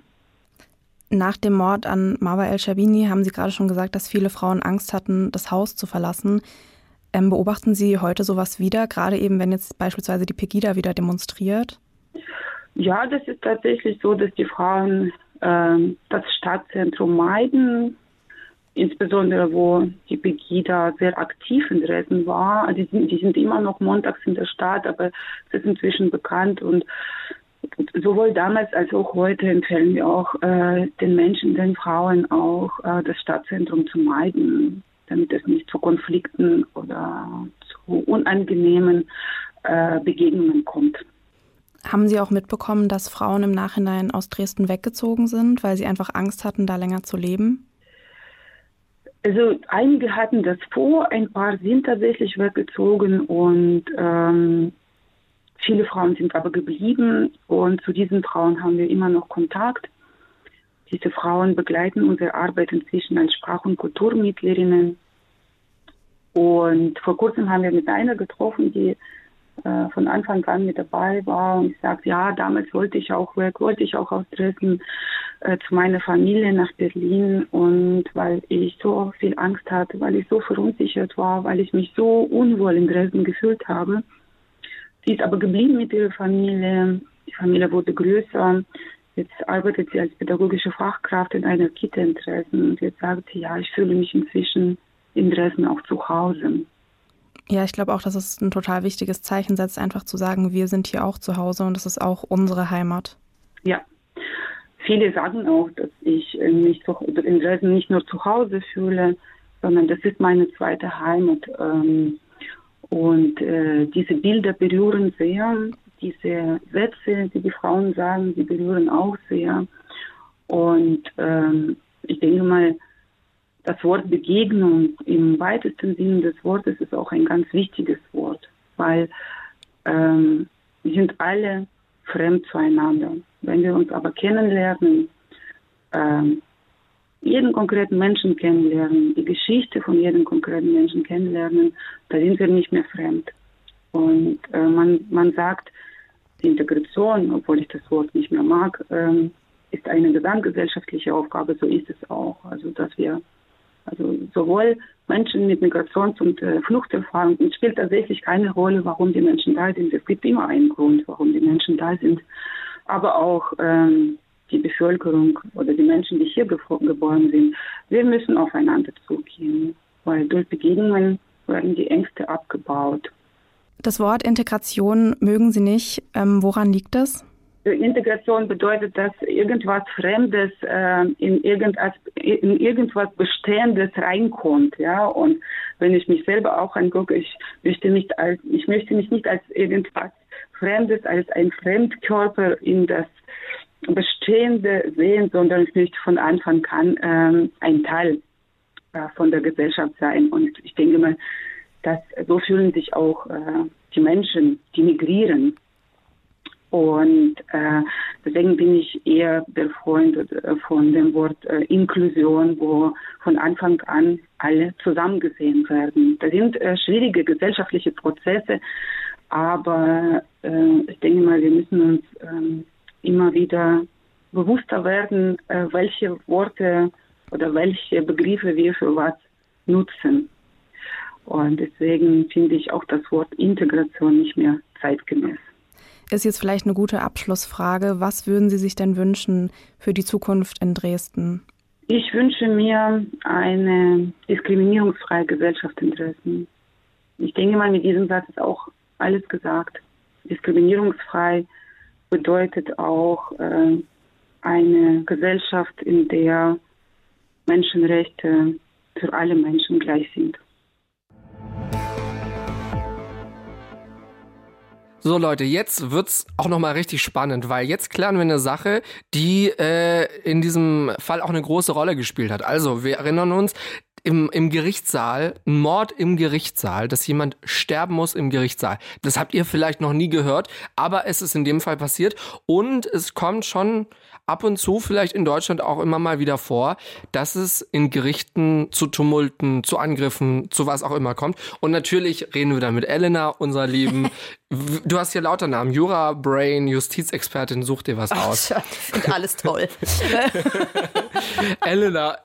Nach dem Mord an Marwa El-Sherbini haben Sie gerade schon gesagt, dass viele Frauen Angst hatten, das Haus zu verlassen. Beobachten Sie heute sowas wieder, gerade eben, wenn jetzt beispielsweise die Pegida wieder demonstriert? Ja, das ist tatsächlich so, dass die Frauen das Stadtzentrum meiden, insbesondere wo die Pegida sehr aktiv in Dresden war. Die sind immer noch montags in der Stadt, aber es ist inzwischen bekannt und sowohl damals als auch heute empfehlen wir auch den Menschen, den Frauen auch das Stadtzentrum zu meiden, damit es nicht zu Konflikten oder zu unangenehmen Begegnungen kommt. Haben Sie auch mitbekommen, dass Frauen im Nachhinein aus Dresden weggezogen sind, weil sie einfach Angst hatten, da länger zu leben? Also einige hatten das vor, ein paar sind tatsächlich weggezogen und viele Frauen sind aber geblieben und zu diesen Frauen haben wir immer noch Kontakt. Diese Frauen begleiten unsere Arbeit inzwischen als Sprach- und Kulturmittlerinnen. Und vor kurzem haben wir mit einer getroffen, die von Anfang an mit dabei war und ich sagte, ja, damals wollte ich auch weg, wollte ich auch aus Dresden zu meiner Familie nach Berlin und weil ich so viel Angst hatte, weil ich so verunsichert war, weil ich mich so unwohl in Dresden gefühlt habe. Sie ist aber geblieben mit ihrer Familie, die Familie wurde größer, jetzt arbeitet sie als pädagogische Fachkraft in einer Kita in Dresden und jetzt sagt sie, ja, ich fühle mich inzwischen in Dresden auch zu Hause. Ja, ich glaube auch, dass es ein total wichtiges Zeichen setzt, einfach zu sagen, wir sind hier auch zu Hause und das ist auch unsere Heimat. Ja, viele sagen auch, dass ich mich in Dresden nicht nur zu Hause fühle, sondern das ist meine zweite Heimat. Und diese Bilder berühren sehr, diese Sätze, die die Frauen sagen, die berühren auch sehr. Und ich denke mal, das Wort Begegnung im weitesten Sinne des Wortes ist auch ein ganz wichtiges Wort, weil wir sind alle fremd zueinander. Wenn wir uns aber kennenlernen, jeden konkreten Menschen kennenlernen, die Geschichte von jedem konkreten Menschen kennenlernen, da sind wir nicht mehr fremd. Und man sagt, die Integration, obwohl ich das Wort nicht mehr mag, ist eine gesamtgesellschaftliche Aufgabe, so ist es auch. Also dass wir sowohl Menschen mit Migrations- und Fluchterfahrung, es spielt tatsächlich keine Rolle, warum die Menschen da sind. Es gibt immer einen Grund, warum die Menschen da sind. Aber auch die Bevölkerung oder die Menschen, die hier geboren sind, wir müssen aufeinander zugehen, weil durch Begegnungen werden die Ängste abgebaut. Das Wort Integration mögen Sie nicht. Woran liegt das? Integration bedeutet, dass irgendwas Fremdes in irgendwas Bestehendes reinkommt, ja. Und wenn ich mich selber auch angucke, ich möchte mich nicht als irgendwas Fremdes, als ein Fremdkörper in das Bestehende sehen, sondern ich möchte von Anfang an ein Teil von der Gesellschaft sein. Und ich denke mal, dass so fühlen sich auch die Menschen, die migrieren. Und deswegen bin ich eher befreundet von dem Wort Inklusion, wo von Anfang an alle zusammengesehen werden. Das sind schwierige gesellschaftliche Prozesse, aber ich denke mal, wir müssen uns immer wieder bewusster werden, welche Worte oder welche Begriffe wir für was nutzen. Und deswegen finde ich auch das Wort Integration nicht mehr zeitgemäß. Ist jetzt vielleicht eine gute Abschlussfrage. Was würden Sie sich denn wünschen für die Zukunft in Dresden? Ich wünsche mir eine diskriminierungsfreie Gesellschaft in Dresden. Ich denke mal, mit diesem Satz ist auch alles gesagt. Diskriminierungsfrei bedeutet auch eine Gesellschaft, in der Menschenrechte für alle Menschen gleich sind. So Leute, jetzt wird's auch nochmal richtig spannend, weil jetzt klären wir eine Sache, die in diesem Fall auch eine große Rolle gespielt hat. Also, wir erinnern uns, im Gerichtssaal, ein Mord im Gerichtssaal, dass jemand sterben muss im Gerichtssaal. Das habt ihr vielleicht noch nie gehört, aber es ist in dem Fall passiert und es kommt schon ab und zu vielleicht in Deutschland auch immer mal wieder vor, dass es in Gerichten zu Tumulten, zu Angriffen, zu was auch immer kommt. Und natürlich reden wir dann mit Elena, unserer lieben, du hast hier lauter Namen, Jura, Brain, Justizexpertin, such dir was aus. Und alles toll. Elena,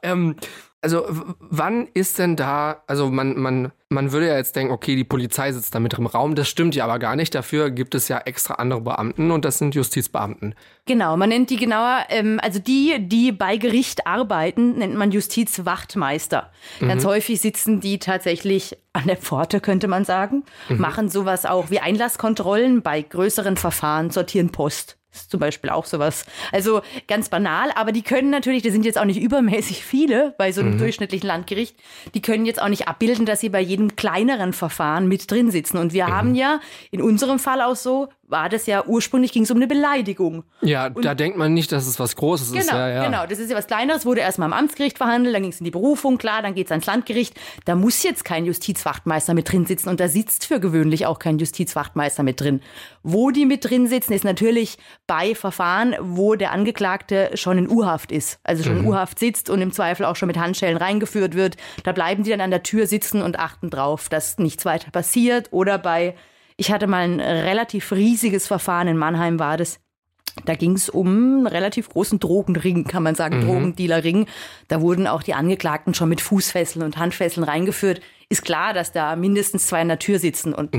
also wann ist denn da, also man würde ja jetzt denken, okay, die Polizei sitzt da mit im Raum, das stimmt ja aber gar nicht, dafür gibt es ja extra andere Beamten und das sind Justizbeamten. Genau, man nennt die genauer, also die bei Gericht arbeiten, nennt man Justizwachtmeister. Ganz häufig sitzen die tatsächlich an der Pforte, könnte man sagen, machen sowas auch wie Einlasskontrollen bei größeren Verfahren, sortieren Post. Das ist zum Beispiel auch sowas. Also ganz banal, aber die können natürlich, das sind jetzt auch nicht übermäßig viele bei so einem durchschnittlichen Landgericht, die können jetzt auch nicht abbilden, dass sie bei jedem kleineren Verfahren mit drin sitzen. Und wir haben ja in unserem Fall auch so, war das ja ursprünglich, ging es um eine Beleidigung. Ja, und da denkt man nicht, dass es was Großes ist. Ja, ja. Genau, das ist ja was Kleineres, wurde erstmal am Amtsgericht verhandelt, dann ging es in die Berufung, klar, dann geht es ans Landgericht. Da muss jetzt kein Justizwachtmeister mit drin sitzen und da sitzt für gewöhnlich auch kein Justizwachtmeister mit drin. Wo die mit drin sitzen, ist natürlich bei Verfahren, wo der Angeklagte schon in U-Haft ist, also schon in U-Haft sitzt und im Zweifel auch schon mit Handschellen reingeführt wird. Da bleiben die dann an der Tür sitzen und achten drauf, dass nichts weiter passiert. Oder bei, ich hatte mal ein relativ riesiges Verfahren, in Mannheim war das, da ging es um einen relativ großen Drogenring, kann man sagen, Drogendealerring. Da wurden auch die Angeklagten schon mit Fußfesseln und Handfesseln reingeführt. Ist klar, dass da mindestens zwei an der Tür sitzen und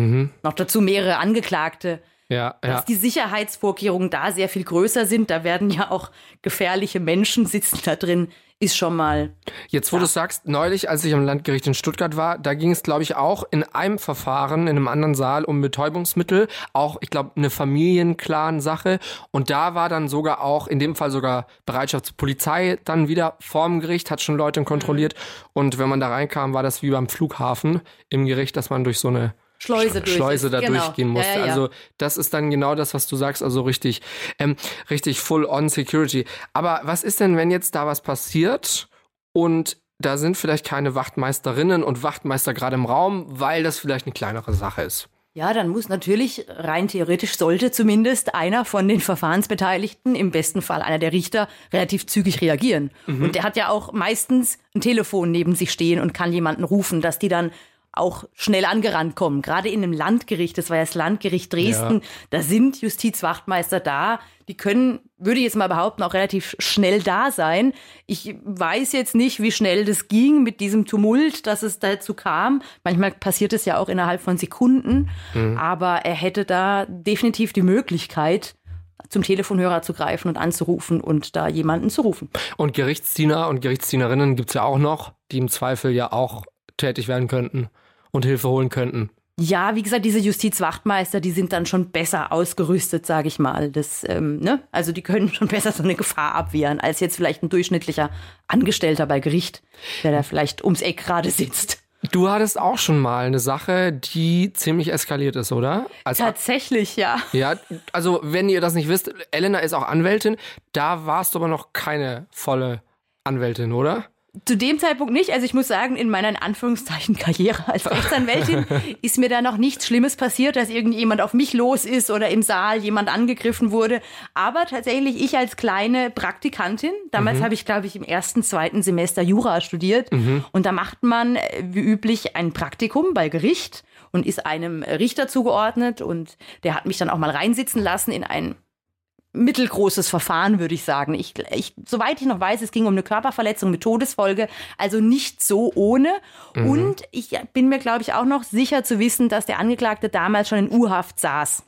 noch dazu mehrere Angeklagte. Ja, dass die Sicherheitsvorkehrungen da sehr viel größer sind, da werden ja auch gefährliche Menschen sitzen da drin, ist schon mal... Jetzt, wo du sagst, neulich, als ich am Landgericht in Stuttgart war, da ging es, glaube ich, auch in einem Verfahren, in einem anderen Saal, um Betäubungsmittel, auch, ich glaube, eine Familienclan-Sache, und da war dann sogar auch, in dem Fall sogar Bereitschaft zur Polizei, dann wieder vorm Gericht, hat schon Leute kontrolliert, und wenn man da reinkam, war das wie beim Flughafen im Gericht, dass man durch so eine Schleuse da durchgehen musste. Ja, ja. Also das ist dann genau das, was du sagst, also richtig Full-on-Security. Aber was ist denn, wenn jetzt da was passiert und da sind vielleicht keine Wachtmeisterinnen und Wachtmeister gerade im Raum, weil das vielleicht eine kleinere Sache ist? Ja, dann muss natürlich, rein theoretisch sollte zumindest einer von den Verfahrensbeteiligten, im besten Fall einer der Richter, relativ zügig reagieren. Und der hat ja auch meistens ein Telefon neben sich stehen und kann jemanden rufen, dass die dann auch schnell angerannt kommen. Gerade in einem Landgericht, das war ja das Landgericht Dresden, da sind Justizwachtmeister da. Die können, würde ich jetzt mal behaupten, auch relativ schnell da sein. Ich weiß jetzt nicht, wie schnell das ging mit diesem Tumult, dass es dazu kam. Manchmal passiert es ja auch innerhalb von Sekunden. Aber er hätte da definitiv die Möglichkeit, zum Telefonhörer zu greifen und anzurufen und da jemanden zu rufen. Und Gerichtsdiener und Gerichtsdienerinnen gibt es ja auch noch, die im Zweifel ja auch tätig werden könnten und Hilfe holen könnten. Ja, wie gesagt, diese Justizwachtmeister, die sind dann schon besser ausgerüstet, sage ich mal. Das, also die können schon besser so eine Gefahr abwehren, als jetzt vielleicht ein durchschnittlicher Angestellter bei Gericht, der da vielleicht ums Eck gerade sitzt. Du hattest auch schon mal eine Sache, die ziemlich eskaliert ist, oder? Tatsächlich, ja. Ja, also wenn ihr das nicht wisst, Elena ist auch Anwältin. Da warst du aber noch keine volle Anwältin, oder? Zu dem Zeitpunkt nicht. Also ich muss sagen, in meiner in Anführungszeichen Karriere als Rechtsanwältin ist mir da noch nichts Schlimmes passiert, dass irgendjemand auf mich los ist oder im Saal jemand angegriffen wurde. Aber tatsächlich, ich als kleine Praktikantin, damals habe ich, glaube ich, im 1., 2. Semester Jura studiert. Und da macht man, wie üblich, ein Praktikum bei Gericht und ist einem Richter zugeordnet. Und der hat mich dann auch mal reinsitzen lassen in ein mittelgroßes Verfahren, würde ich sagen. Ich, soweit ich noch weiß, es ging um eine Körperverletzung mit Todesfolge, also nicht so ohne. Und ich bin mir, glaube ich, auch noch sicher zu wissen, dass der Angeklagte damals schon in U-Haft saß.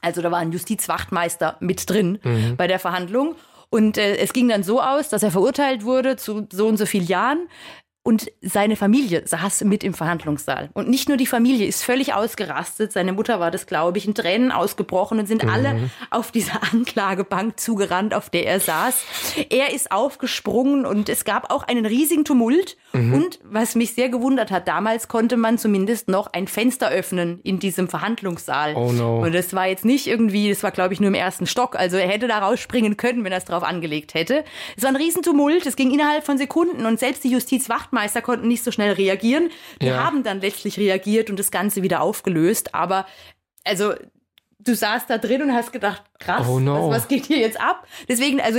Also da war ein Justizwachtmeister mit drin bei der Verhandlung. Und es ging dann so aus, dass er verurteilt wurde zu so und so vielen Jahren. Und seine Familie saß mit im Verhandlungssaal. Und nicht nur die Familie ist völlig ausgerastet. Seine Mutter war das, glaube ich, in Tränen ausgebrochen und sind alle auf dieser Anklagebank zugerannt, auf der er saß. Er ist aufgesprungen und es gab auch einen riesigen Tumult. Und was mich sehr gewundert hat, damals konnte man zumindest noch ein Fenster öffnen in diesem Verhandlungssaal. Oh no. Und das war jetzt nicht irgendwie, das war, glaube ich, nur im 1. Stock. Also er hätte da rausspringen können, wenn er es drauf angelegt hätte. Es war ein riesen Tumult. Es ging innerhalb von Sekunden und selbst die Justizwachtmeister konnten nicht so schnell reagieren. Die haben dann letztlich reagiert und das Ganze wieder aufgelöst. Aber also du saßt da drin und hast gedacht, krass, oh no, was geht hier jetzt ab? Deswegen, also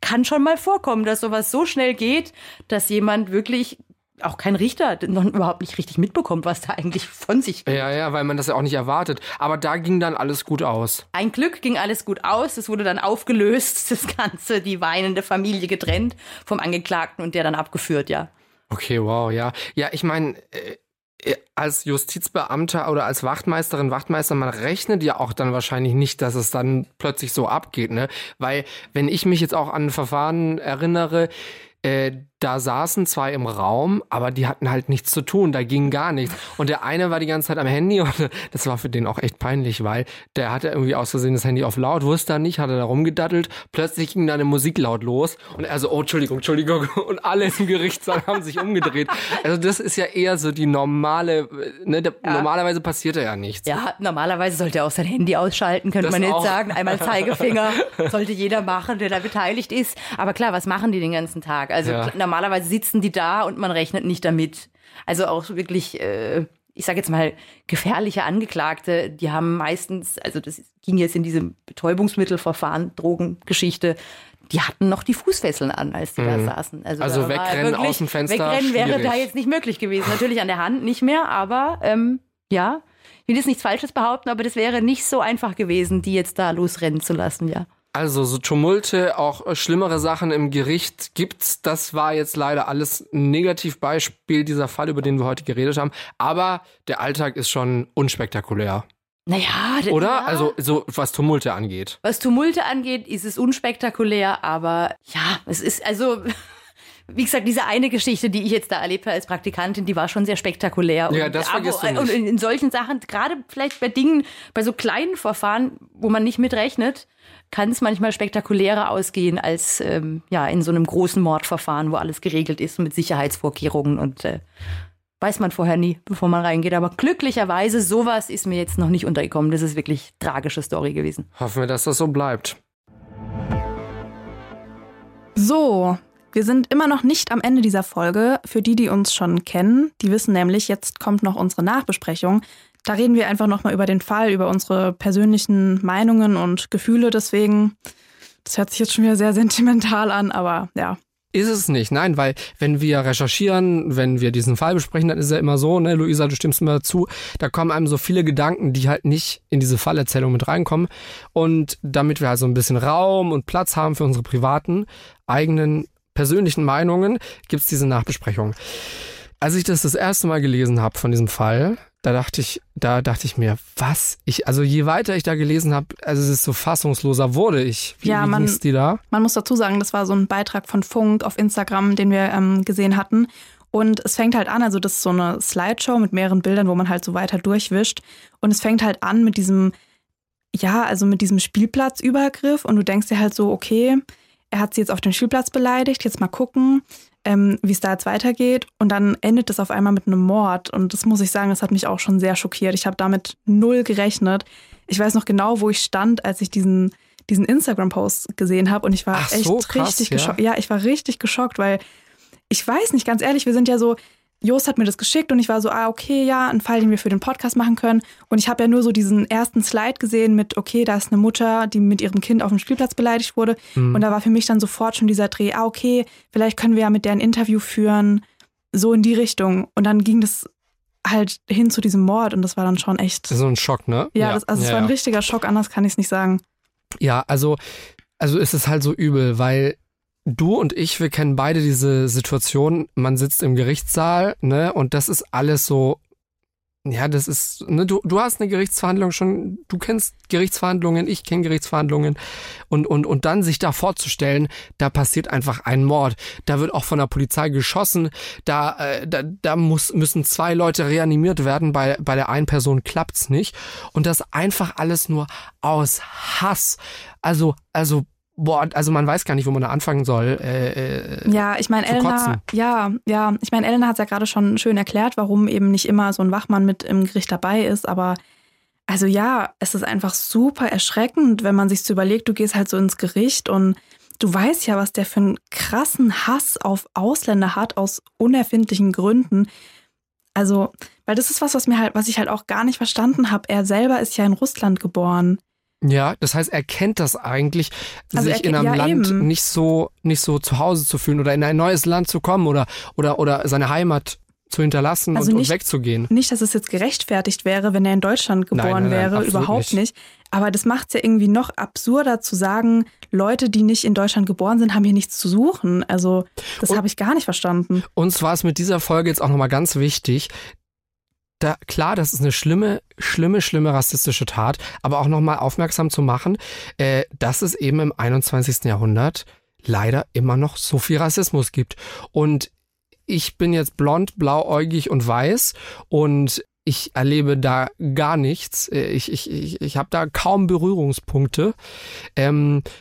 kann schon mal vorkommen, dass sowas so schnell geht, dass jemand wirklich, auch kein Richter, noch überhaupt nicht richtig mitbekommt, was da eigentlich von sich geht. Ja, weil man das ja auch nicht erwartet. Aber da ging dann alles gut aus. Ein Glück ging alles gut aus. Es wurde dann aufgelöst, das Ganze, die weinende Familie getrennt vom Angeklagten und der dann abgeführt, ja. Okay, wow, ja. Ja, ich meine, als Justizbeamter oder als Wachtmeisterin, Wachtmeister, man rechnet ja auch dann wahrscheinlich nicht, dass es dann plötzlich so abgeht, ne? Weil, wenn ich mich jetzt auch an Verfahren erinnere, Da saßen zwei im Raum, aber die hatten halt nichts zu tun, da ging gar nichts. Und der eine war die ganze Zeit am Handy und das war für den auch echt peinlich, weil der hatte irgendwie aus Versehen das Handy auf laut, wusste er nicht, hat er da rumgedattelt, plötzlich ging da eine Musik laut los und er so, oh, Entschuldigung und alle im Gerichtssaal haben sich umgedreht. Also das ist ja eher so die normale, ne, normalerweise passiert da ja nichts. Ja, normalerweise sollte er auch sein Handy ausschalten, könnte das man jetzt sagen, einmal Zeigefinger, sollte jeder machen, der da beteiligt ist. Aber klar, was machen die den ganzen Tag? Also ja. Normalerweise sitzen die da und man rechnet nicht damit. Also auch wirklich, ich sage jetzt mal, gefährliche Angeklagte, die haben meistens, also das ging jetzt in diesem Betäubungsmittelverfahren, Drogengeschichte, die hatten noch die Fußfesseln an, als die da saßen. Also wegrennen wirklich, aus dem Fenster, wegrennen wäre schwierig. Da jetzt nicht möglich gewesen. Natürlich an der Hand nicht mehr, aber ja, ich will jetzt nichts Falsches behaupten, aber das wäre nicht so einfach gewesen, die jetzt da losrennen zu lassen, ja. Also so Tumulte, auch schlimmere Sachen im Gericht gibt's. Das war jetzt leider alles ein Negativbeispiel dieser Fall, über den wir heute geredet haben. Aber der Alltag ist schon unspektakulär. Naja. Oder? Ja. Also so was Tumulte angeht. Was Tumulte angeht, ist es unspektakulär. Aber ja, es ist also... Wie gesagt, diese eine Geschichte, die ich jetzt da erlebt habe als Praktikantin, die war schon sehr spektakulär. Ja, das vergisst du nicht. Und in solchen Sachen, gerade vielleicht bei Dingen, bei so kleinen Verfahren, wo man nicht mitrechnet, kann es manchmal spektakulärer ausgehen als in so einem großen Mordverfahren, wo alles geregelt ist mit Sicherheitsvorkehrungen und weiß man vorher nie, bevor man reingeht. Aber glücklicherweise, sowas ist mir jetzt noch nicht untergekommen. Das ist wirklich eine tragische Story gewesen. Hoffen wir, dass das so bleibt. So. Wir sind immer noch nicht am Ende dieser Folge. Für die, die uns schon kennen, die wissen nämlich, jetzt kommt noch unsere Nachbesprechung. Da reden wir einfach nochmal über den Fall, über unsere persönlichen Meinungen und Gefühle. Deswegen, das hört sich jetzt schon wieder sehr sentimental an, aber ja. Ist es nicht, nein, weil wenn wir recherchieren, wenn wir diesen Fall besprechen, dann ist ja immer so, ne, Luisa, du stimmst mir dazu, da kommen einem so viele Gedanken, die halt nicht in diese Fallerzählung mit reinkommen. Und damit wir halt so ein bisschen Raum und Platz haben für unsere privaten, eigenen persönlichen Meinungen gibt's diese Nachbesprechung. Als ich das erste Mal gelesen habe von diesem Fall, da dachte ich mir, was? Also je weiter ich da gelesen habe, also es ist so fassungsloser wurde ich. Wie ging's dir da? Man muss dazu sagen, das war so ein Beitrag von Funk auf Instagram, den wir gesehen hatten. Und es fängt halt an, also das ist so eine Slideshow mit mehreren Bildern, wo man halt so weiter durchwischt. Und es fängt halt an mit diesem, ja, also mit diesem Spielplatzübergriff. Und du denkst dir halt so, okay, er hat sie jetzt auf den Spielplatz beleidigt, jetzt mal gucken, wie es da jetzt weitergeht. Und dann endet das auf einmal mit einem Mord. Und das muss ich sagen, das hat mich auch schon sehr schockiert. Ich habe damit null gerechnet. Ich weiß noch genau, wo ich stand, als ich diesen Instagram-Post gesehen habe. Und ich war richtig geschockt. Ja, ich war richtig geschockt, weil ich weiß nicht, ganz ehrlich, wir sind ja so, Jost hat mir das geschickt und ich war so, okay, ja, ein Fall, den wir für den Podcast machen können. Und ich habe ja nur so diesen ersten Slide gesehen mit, okay, da ist eine Mutter, die mit ihrem Kind auf dem Spielplatz beleidigt wurde. Mhm. Und da war für mich dann sofort schon dieser Dreh, okay, vielleicht können wir ja mit der ein Interview führen, so in die Richtung. Und dann ging das halt hin zu diesem Mord und das war dann schon echt... So ein Schock, ne? Ja, es war ein richtiger Schock, anders kann ich es nicht sagen. Ja, also es ist halt so übel, weil... Du und ich, wir kennen beide diese Situation, man sitzt im Gerichtssaal, ne, und das ist alles so, ja, das ist, ne, du hast eine Gerichtsverhandlung schon, du kennst Gerichtsverhandlungen, ich kenne Gerichtsverhandlungen und dann sich da vorzustellen, da passiert einfach ein Mord, da wird auch von der Polizei geschossen, da müssen zwei Leute reanimiert werden, bei der einen Person klappt's nicht und das einfach alles nur aus Hass, also man weiß gar nicht, wo man da anfangen soll. Elena hat es ja gerade schon schön erklärt, warum eben nicht immer so ein Wachmann mit im Gericht dabei ist. Aber also ja, es ist einfach super erschreckend, wenn man sich so überlegt, du gehst halt so ins Gericht und du weißt ja, was der für einen krassen Hass auf Ausländer hat, aus unerfindlichen Gründen. Also, weil das ist was ich halt auch gar nicht verstanden habe. Er selber ist ja in Russland geboren. Ja, das heißt, er kennt das eigentlich, also sich in einem Land eben nicht so zu Hause zu fühlen oder in ein neues Land zu kommen oder seine Heimat zu hinterlassen, also und wegzugehen. Nicht, dass es jetzt gerechtfertigt wäre, wenn er in Deutschland geboren wäre, überhaupt nicht. Aber das macht es ja irgendwie noch absurder zu sagen, Leute, die nicht in Deutschland geboren sind, haben hier nichts zu suchen. Also das habe ich gar nicht verstanden. Uns war es mit dieser Folge jetzt auch nochmal ganz wichtig, klar, das ist eine schlimme rassistische Tat, aber auch nochmal aufmerksam zu machen, dass es eben im 21. Jahrhundert leider immer noch so viel Rassismus gibt. Und ich bin jetzt blond, blauäugig und weiß und ich erlebe da gar nichts. Ich habe da kaum Berührungspunkte.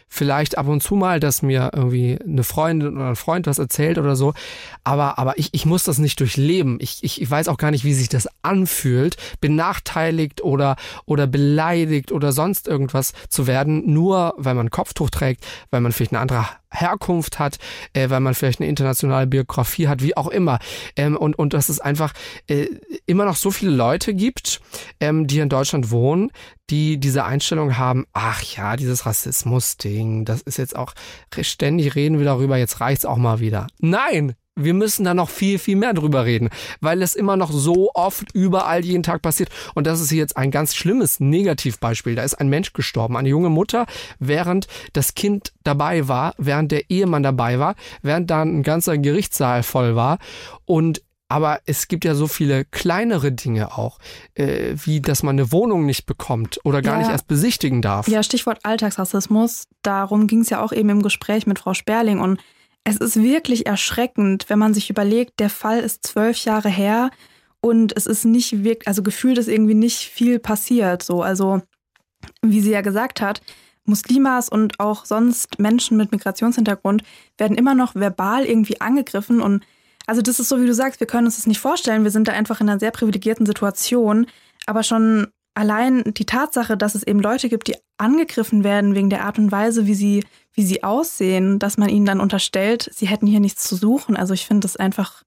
Vielleicht ab und zu mal, dass mir irgendwie eine Freundin oder ein Freund was erzählt oder so. Aber ich muss das nicht durchleben. Ich weiß auch gar nicht, wie sich das anfühlt, benachteiligt oder beleidigt oder sonst irgendwas zu werden, nur weil man ein Kopftuch trägt, weil man vielleicht eine andere Herkunft hat, weil man vielleicht eine internationale Biografie hat, wie auch immer. Und dass es einfach immer noch so viele Leute gibt, die in Deutschland wohnen, die diese Einstellung haben, ach ja, dieses Rassismus-Ding, das ist jetzt auch, ständig reden wir darüber, jetzt reicht's auch mal wieder. Nein! Wir müssen da noch viel, viel mehr drüber reden, weil das immer noch so oft überall jeden Tag passiert. Und das ist hier jetzt ein ganz schlimmes Negativbeispiel. Da ist ein Mensch gestorben, eine junge Mutter, während das Kind dabei war, während der Ehemann dabei war, während da ein ganzer Gerichtssaal voll war. Aber es gibt ja so viele kleinere Dinge auch, wie dass man eine Wohnung nicht bekommt oder gar nicht erst besichtigen darf. Ja, Stichwort Alltagsrassismus. Darum ging es ja auch eben im Gespräch mit Frau Sperling. Und es ist wirklich erschreckend, wenn man sich überlegt, der Fall ist 12 Jahre her und es ist nicht wirklich, also gefühlt ist irgendwie nicht viel passiert. So, also wie sie ja gesagt hat, Muslimas und auch sonst Menschen mit Migrationshintergrund werden immer noch verbal irgendwie angegriffen und also das ist so, wie du sagst, wir können uns das nicht vorstellen. Wir sind da einfach in einer sehr privilegierten Situation, aber schon allein die Tatsache, dass es eben Leute gibt, die angegriffen werden wegen der Art und Weise, wie sie aussehen, dass man ihnen dann unterstellt, sie hätten hier nichts zu suchen. Also ich finde das einfach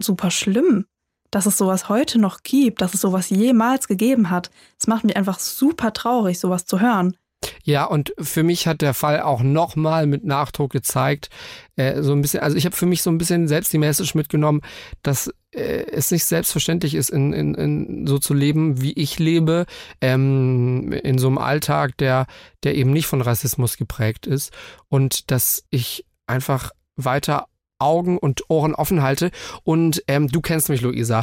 super schlimm, dass es sowas heute noch gibt, dass es sowas jemals gegeben hat. Es macht mich einfach super traurig, sowas zu hören. Ja, und für mich hat der Fall auch nochmal mit Nachdruck gezeigt, so ein bisschen, also ich habe für mich so ein bisschen selbst die Message mitgenommen, dass es nicht selbstverständlich ist, in so zu leben, wie ich lebe, in so einem Alltag, der eben nicht von Rassismus geprägt ist und dass ich einfach weiter Augen und Ohren offen halte und du kennst mich, Luisa,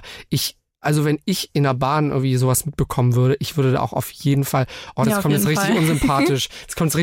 Also wenn ich in der Bahn irgendwie sowas mitbekommen würde, ich würde da auch auf jeden Fall, das kommt jetzt richtig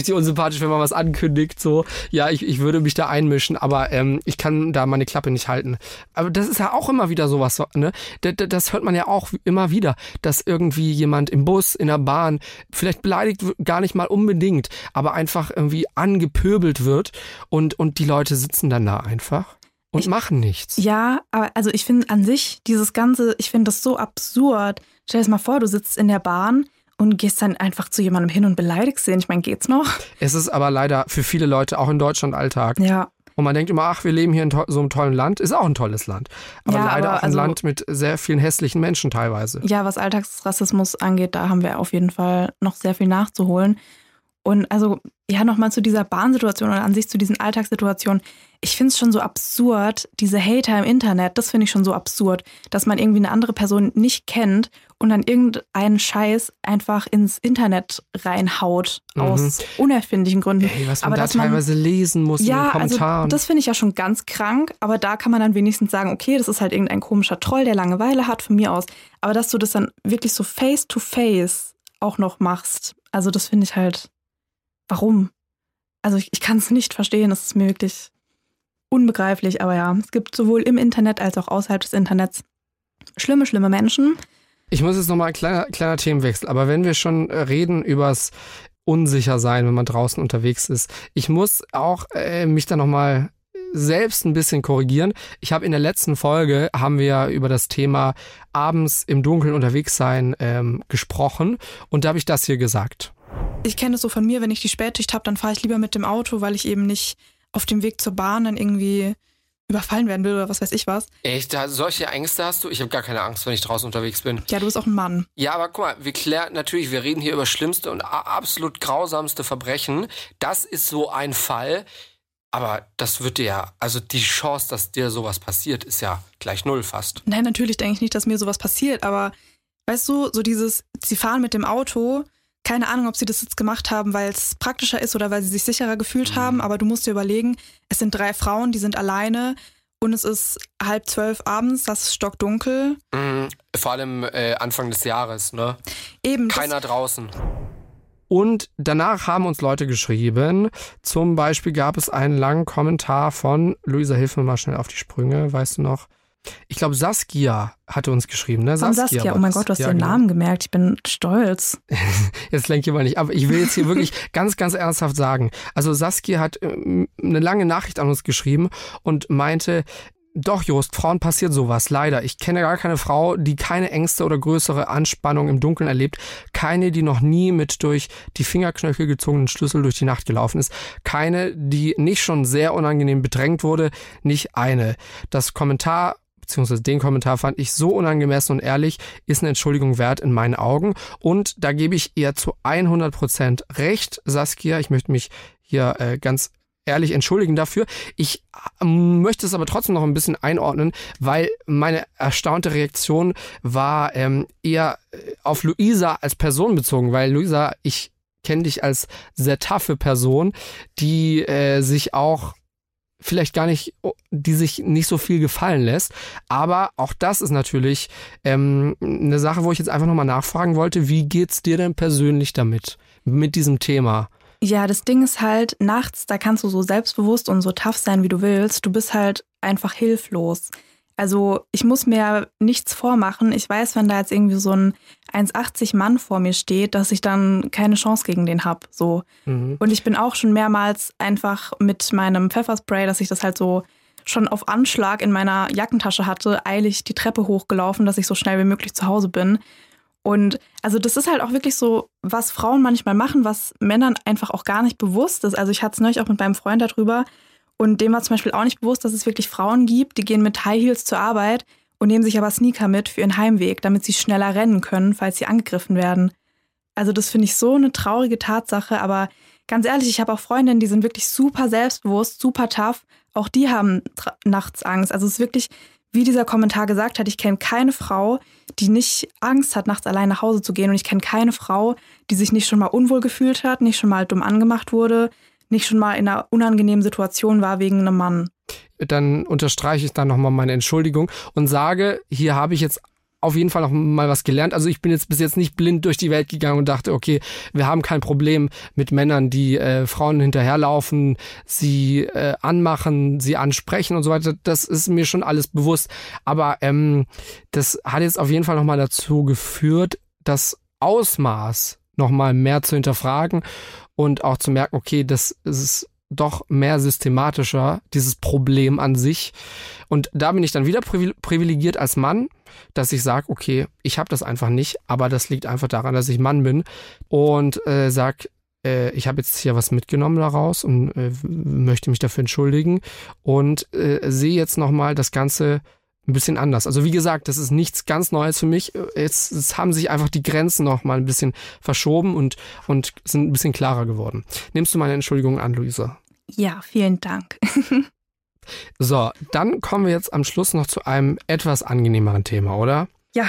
unsympathisch, wenn man was ankündigt, so, ja, ich würde mich da einmischen, aber ich kann da meine Klappe nicht halten. Aber das ist ja auch immer wieder sowas, ne? Das hört man ja auch immer wieder, dass irgendwie jemand im Bus, in der Bahn, vielleicht beleidigt, gar nicht mal unbedingt, aber einfach irgendwie angepöbelt wird und die Leute sitzen dann da einfach. Und machen nichts. Ja, aber also ich finde an sich dieses Ganze, ich finde das so absurd. Stell dir das mal vor, du sitzt in der Bahn und gehst dann einfach zu jemandem hin und beleidigst ihn. Ich meine, geht's noch? Es ist aber leider für viele Leute auch in Deutschland Alltag. Ja. Und man denkt immer, ach, wir leben hier in so einem tollen Land. Ist auch ein tolles Land. Aber ja, leider aber auch ein Land mit sehr vielen hässlichen Menschen teilweise. Ja, was Alltagsrassismus angeht, da haben wir auf jeden Fall noch sehr viel nachzuholen. Und also, ja, nochmal zu dieser Bahnsituation oder an sich zu diesen Alltagssituationen. Ich finde es schon so absurd, diese Hater im Internet, das finde ich schon so absurd, dass man irgendwie eine andere Person nicht kennt und dann irgendeinen Scheiß einfach ins Internet reinhaut, aus unerfindlichen Gründen. Ey, was man aber da teilweise lesen muss in den Kommentaren. Also, das finde ich ja schon ganz krank, aber da kann man dann wenigstens sagen, okay, das ist halt irgendein komischer Troll, der Langeweile hat, von mir aus. Aber dass du das dann wirklich so face-to-face auch noch machst, also das finde ich halt... Warum? Also ich kann es nicht verstehen, das ist mir wirklich unbegreiflich, aber ja, es gibt sowohl im Internet als auch außerhalb des Internets schlimme, schlimme Menschen. Ich muss jetzt nochmal ein kleiner Themenwechsel, aber wenn wir schon reden übers unsicher sein, wenn man draußen unterwegs ist, ich muss auch mich da nochmal selbst ein bisschen korrigieren. Haben wir über das Thema abends im Dunkeln unterwegs sein gesprochen und da habe ich das hier gesagt. Ich kenne das so von mir, wenn ich die Spätschicht habe, dann fahre ich lieber mit dem Auto, weil ich eben nicht auf dem Weg zur Bahn dann irgendwie überfallen werden will oder was weiß ich was. Echt? Solche Ängste hast du? Ich habe gar keine Angst, wenn ich draußen unterwegs bin. Ja, du bist auch ein Mann. Ja, aber guck mal, wir reden hier über schlimmste und absolut grausamste Verbrechen. Das ist so ein Fall, aber das wird dir ja, also die Chance, dass dir sowas passiert, ist ja gleich null fast. Nein, natürlich denke ich nicht, dass mir sowas passiert, aber weißt du, so dieses, sie fahren mit dem Auto... Keine Ahnung, ob sie das jetzt gemacht haben, weil es praktischer ist oder weil sie sich sicherer gefühlt haben. Aber du musst dir überlegen, es sind 3 Frauen, die sind alleine und es ist 11:30 abends, das ist stockdunkel. Vor allem Anfang des Jahres, ne? Eben. Keiner draußen. Und danach haben uns Leute geschrieben, zum Beispiel gab es einen langen Kommentar von, Luisa, hilf mir mal schnell auf die Sprünge, weißt du noch? Ich glaube, Saskia hatte uns geschrieben, ne? Von Saskia, oh mein Gott, du hast den Namen gemerkt, ich bin stolz. Jetzt lenk ich mal nicht ab, ich will jetzt hier wirklich ganz, ganz ernsthaft sagen. Also Saskia hat eine lange Nachricht an uns geschrieben und meinte, doch Jost, Frauen passiert sowas, leider. Ich kenne gar keine Frau, die keine Ängste oder größere Anspannung im Dunkeln erlebt. Keine, die noch nie mit durch die Fingerknöchel gezogenen Schlüssel durch die Nacht gelaufen ist. Keine, die nicht schon sehr unangenehm bedrängt wurde. Nicht eine. Das Kommentar, beziehungsweise den Kommentar fand ich so unangemessen und ehrlich, ist eine Entschuldigung wert in meinen Augen. Und da gebe ich ihr zu 100% recht, Saskia. Ich möchte mich hier ganz ehrlich entschuldigen dafür. Ich möchte es aber trotzdem noch ein bisschen einordnen, weil meine erstaunte Reaktion war eher auf Luisa als Person bezogen, weil Luisa, ich kenne dich als sehr taffe Person, die sich auch vielleicht gar nicht, die sich nicht so viel gefallen lässt. Aber auch das ist natürlich eine Sache, wo ich jetzt einfach nochmal nachfragen wollte, wie geht's dir denn persönlich damit, mit diesem Thema? Ja, das Ding ist halt, nachts, da kannst du so selbstbewusst und so tough sein, wie du willst. Du bist halt einfach hilflos. Also ich muss mir nichts vormachen. Ich weiß, wenn da jetzt irgendwie so ein 1,80 Mann vor mir steht, dass ich dann keine Chance gegen den habe. So. Mhm. Und ich bin auch schon mehrmals einfach mit meinem Pfefferspray, dass ich das halt so schon auf Anschlag in meiner Jackentasche hatte, eilig die Treppe hochgelaufen, dass ich so schnell wie möglich zu Hause bin. Und also das ist halt auch wirklich so, was Frauen manchmal machen, was Männern einfach auch gar nicht bewusst ist. Also ich hatte es neulich auch mit meinem Freund darüber. Und dem war zum Beispiel auch nicht bewusst, dass es wirklich Frauen gibt, die gehen mit High Heels zur Arbeit und nehmen sich aber Sneaker mit für ihren Heimweg, damit sie schneller rennen können, falls sie angegriffen werden. Also das finde ich so eine traurige Tatsache. Aber ganz ehrlich, ich habe auch Freundinnen, die sind wirklich super selbstbewusst, super tough. Auch die haben nachts Angst. Also es ist wirklich, wie dieser Kommentar gesagt hat, ich kenne keine Frau, die nicht Angst hat, nachts allein nach Hause zu gehen. Und ich kenne keine Frau, die sich nicht schon mal unwohl gefühlt hat, nicht schon mal dumm angemacht wurde, nicht schon mal in einer unangenehmen Situation war wegen einem Mann. Dann unterstreiche ich da nochmal meine Entschuldigung und sage, hier habe ich jetzt auf jeden Fall noch mal was gelernt. Also ich bin jetzt bis jetzt nicht blind durch die Welt gegangen und dachte, okay, wir haben kein Problem mit Männern, die Frauen hinterherlaufen, sie anmachen, sie ansprechen und so weiter. Das ist mir schon alles bewusst. Aber das hat jetzt auf jeden Fall nochmal dazu geführt, das Ausmaß nochmal mehr zu hinterfragen und auch zu merken, okay, das ist doch mehr systematischer, dieses Problem an sich. Und da bin ich dann wieder privilegiert als Mann, dass ich sage, okay, ich habe das einfach nicht, aber das liegt einfach daran, dass ich Mann bin und sage, ich habe jetzt hier was mitgenommen daraus und möchte mich dafür entschuldigen und sehe jetzt nochmal das Ganze ein bisschen anders. Also wie gesagt, das ist nichts ganz Neues für mich. Jetzt haben sich einfach die Grenzen noch mal ein bisschen verschoben und sind ein bisschen klarer geworden. Nimmst du meine Entschuldigung an, Luisa? Ja, vielen Dank. So, dann kommen wir jetzt am Schluss noch zu einem etwas angenehmeren Thema, oder? Ja,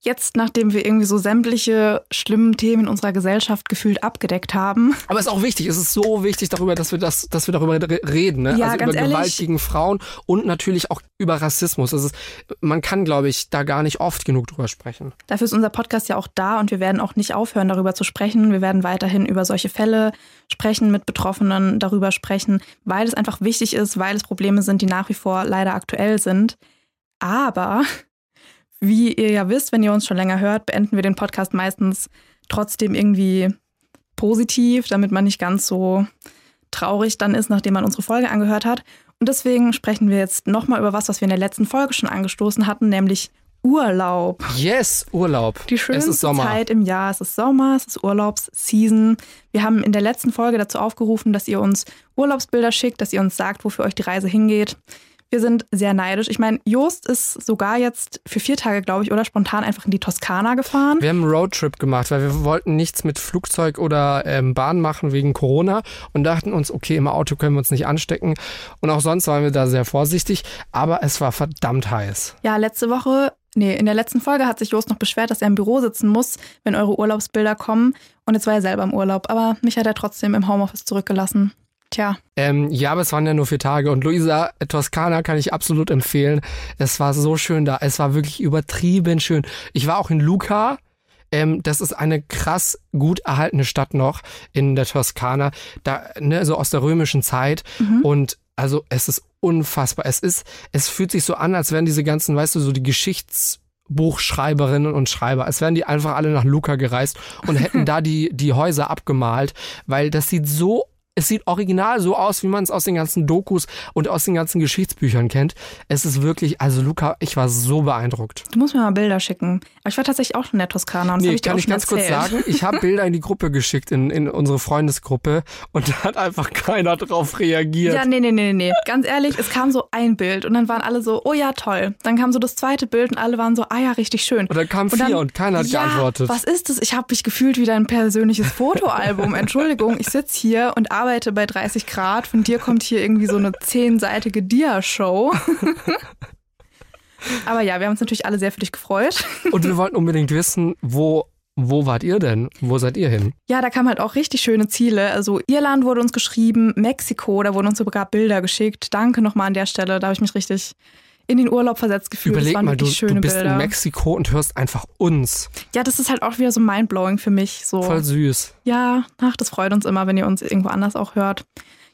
jetzt, nachdem wir irgendwie so sämtliche schlimmen Themen in unserer Gesellschaft gefühlt abgedeckt haben. Aber es ist auch wichtig, es ist so wichtig darüber, dass wir darüber reden, ne? Ja, also über Gewalt gegen Frauen und natürlich auch über Rassismus. Das ist, man kann, glaube ich, da gar nicht oft genug drüber sprechen. Dafür ist unser Podcast ja auch da und wir werden auch nicht aufhören, darüber zu sprechen. Wir werden weiterhin über solche Fälle sprechen, mit Betroffenen darüber sprechen, weil es einfach wichtig ist, weil es Probleme sind, die nach wie vor leider aktuell sind. Aber wie ihr ja wisst, wenn ihr uns schon länger hört, beenden wir den Podcast meistens trotzdem irgendwie positiv, damit man nicht ganz so traurig dann ist, nachdem man unsere Folge angehört hat. Und deswegen sprechen wir jetzt nochmal über was wir in der letzten Folge schon angestoßen hatten, nämlich Urlaub. Yes, Urlaub. Die schönste Zeit im Jahr. Es ist Sommer, es ist Urlaubsseason. Wir haben in der letzten Folge dazu aufgerufen, dass ihr uns Urlaubsbilder schickt, dass ihr uns sagt, wofür euch die Reise hingeht. Wir sind sehr neidisch. Ich meine, Jost ist sogar jetzt für 4 Tage, glaube ich, oder spontan einfach in die Toskana gefahren. Wir haben einen Roadtrip gemacht, weil wir wollten nichts mit Flugzeug oder Bahn machen wegen Corona und dachten uns, okay, im Auto können wir uns nicht anstecken. Und auch sonst waren wir da sehr vorsichtig, aber es war verdammt heiß. Ja, in der letzten Folge hat sich Jost noch beschwert, dass er im Büro sitzen muss, wenn eure Urlaubsbilder kommen. Und jetzt war er selber im Urlaub, aber mich hat er trotzdem im Homeoffice zurückgelassen. Tja. Ja, aber es waren ja nur 4 Tage. Und Luisa, Toskana kann ich absolut empfehlen. Es war so schön da. Es war wirklich übertrieben schön. Ich war auch in Lucca. Das ist eine krass gut erhaltene Stadt noch in der Toskana, da, ne, so aus der römischen Zeit. Mhm. Und also es ist unfassbar. Es fühlt sich so an, als wären diese ganzen, weißt du, so die Geschichtsbuchschreiberinnen und Schreiber, als wären die einfach alle nach Lucca gereist und hätten da die Häuser abgemalt, weil das sieht so, es sieht original so aus, wie man es aus den ganzen Dokus und aus den ganzen Geschichtsbüchern kennt. Es ist wirklich, also Lucca, ich war so beeindruckt. Du musst mir mal Bilder schicken. Aber ich war tatsächlich auch schon in der Toskana und das habe ich dir auch schon erzählt. Kann ich ganz kurz sagen, ich habe Bilder in die Gruppe geschickt, in unsere Freundesgruppe, und da hat einfach keiner drauf reagiert. Ja, nee. Ganz ehrlich, es kam so ein Bild und dann waren alle so, oh ja, toll. Dann kam so das zweite Bild und alle waren so, ah ja, richtig schön. Und dann kamen vier und keiner hat geantwortet. Was ist das? Ich habe mich gefühlt wie dein persönliches Fotoalbum. Entschuldigung, ich sitze hier und arbeite bei 30 Grad. Von dir kommt hier irgendwie so eine 10-seitige Dia-Show. Aber ja, wir haben uns natürlich alle sehr für dich gefreut. Und wir wollten unbedingt wissen, wo wart ihr denn? Wo seid ihr hin? Ja, da kamen halt auch richtig schöne Ziele. Also Irland wurde uns geschrieben, Mexiko, da wurden uns sogar Bilder geschickt. Danke nochmal an der Stelle, da habe ich mich richtig in den Urlaub versetzt gefühlt. Überleg mal, du bist Bilder in Mexiko und hörst einfach uns. Ja, das ist halt auch wieder so mindblowing für mich. So. Voll süß. Ja, ach, das freut uns immer, wenn ihr uns irgendwo anders auch hört.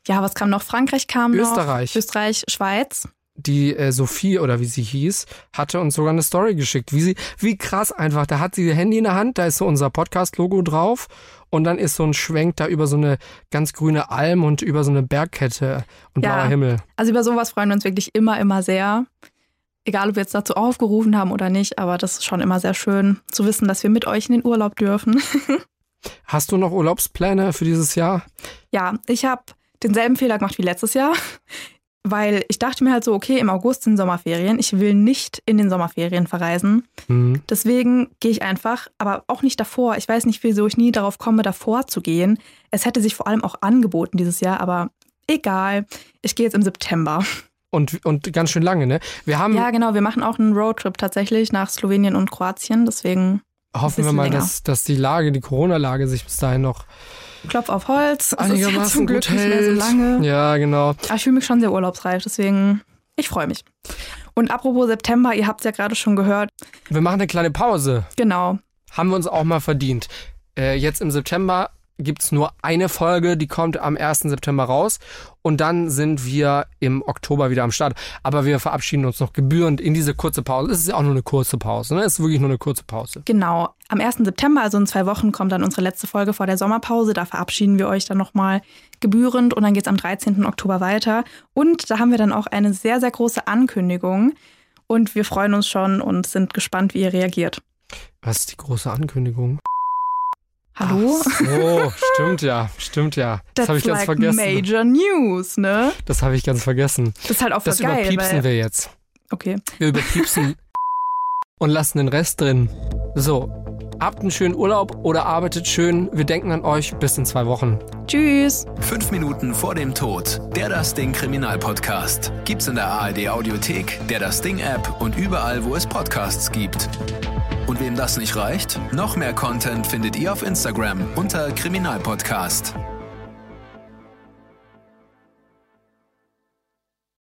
Ja, was kam noch? Frankreich kam noch. Österreich, Schweiz. Die Sophie, oder wie sie hieß, hatte uns sogar eine Story geschickt. Wie krass einfach. Da hat sie ihr Handy in der Hand, da ist so unser Podcast-Logo drauf und dann ist so ein Schwenk da über so eine ganz grüne Alm und über so eine Bergkette und blauer Himmel. Also über sowas freuen wir uns wirklich immer, immer sehr. Egal, ob wir jetzt dazu aufgerufen haben oder nicht, aber das ist schon immer sehr schön zu wissen, dass wir mit euch in den Urlaub dürfen. Hast du noch Urlaubspläne für dieses Jahr? Ja, ich habe denselben Fehler gemacht wie letztes Jahr. Weil ich dachte mir halt so, okay, im August sind Sommerferien. Ich will nicht in den Sommerferien verreisen. Mhm. Deswegen gehe ich einfach, aber auch nicht davor. Ich weiß nicht, wieso ich nie darauf komme, davor zu gehen. Es hätte sich vor allem auch angeboten dieses Jahr, aber egal. Ich gehe jetzt im September. Und ganz schön lange, ne? Ja, genau. Wir machen auch einen Roadtrip tatsächlich nach Slowenien und Kroatien. Deswegen hoffen wir mal, dass die Corona-Lage sich bis dahin noch... Klopf auf Holz. Einigermaßen ist ja zum Glück nicht mehr so lange. Ja, genau. Aber ich fühle mich schon sehr urlaubsreif, deswegen, ich freue mich. Und apropos September, ihr habt es ja gerade schon gehört. Wir machen eine kleine Pause. Genau. Haben wir uns auch mal verdient. Jetzt im September gibt es nur eine Folge, die kommt am 1. September raus. Und dann sind wir im Oktober wieder am Start. Aber wir verabschieden uns noch gebührend in diese kurze Pause. Es ist ja auch nur eine kurze Pause, ne? Es ist wirklich nur eine kurze Pause. Genau. Am 1. September, also in 2 Wochen, kommt dann unsere letzte Folge vor der Sommerpause. Da verabschieden wir euch dann nochmal gebührend. Und dann geht es am 13. Oktober weiter. Und da haben wir dann auch eine sehr, sehr große Ankündigung. Und wir freuen uns schon und sind gespannt, wie ihr reagiert. Was ist die große Ankündigung? Hallo? Ach so, stimmt ja. Das habe ich ganz vergessen. Major News, ne? Das habe ich ganz vergessen. Das ist halt auch voll geil. Das überpiepsen wir jetzt. Okay. Wir überpiepsen und lassen den Rest drin. So, habt einen schönen Urlaub oder arbeitet schön. Wir denken an euch. Bis in 2 Wochen. Tschüss. 5 Minuten vor dem Tod. Der Das Ding Kriminalpodcast. Gibt's in der ARD Audiothek, der Das Ding App und überall, wo es Podcasts gibt. Und wem das nicht reicht, noch mehr Content findet ihr auf Instagram unter Kriminalpodcast.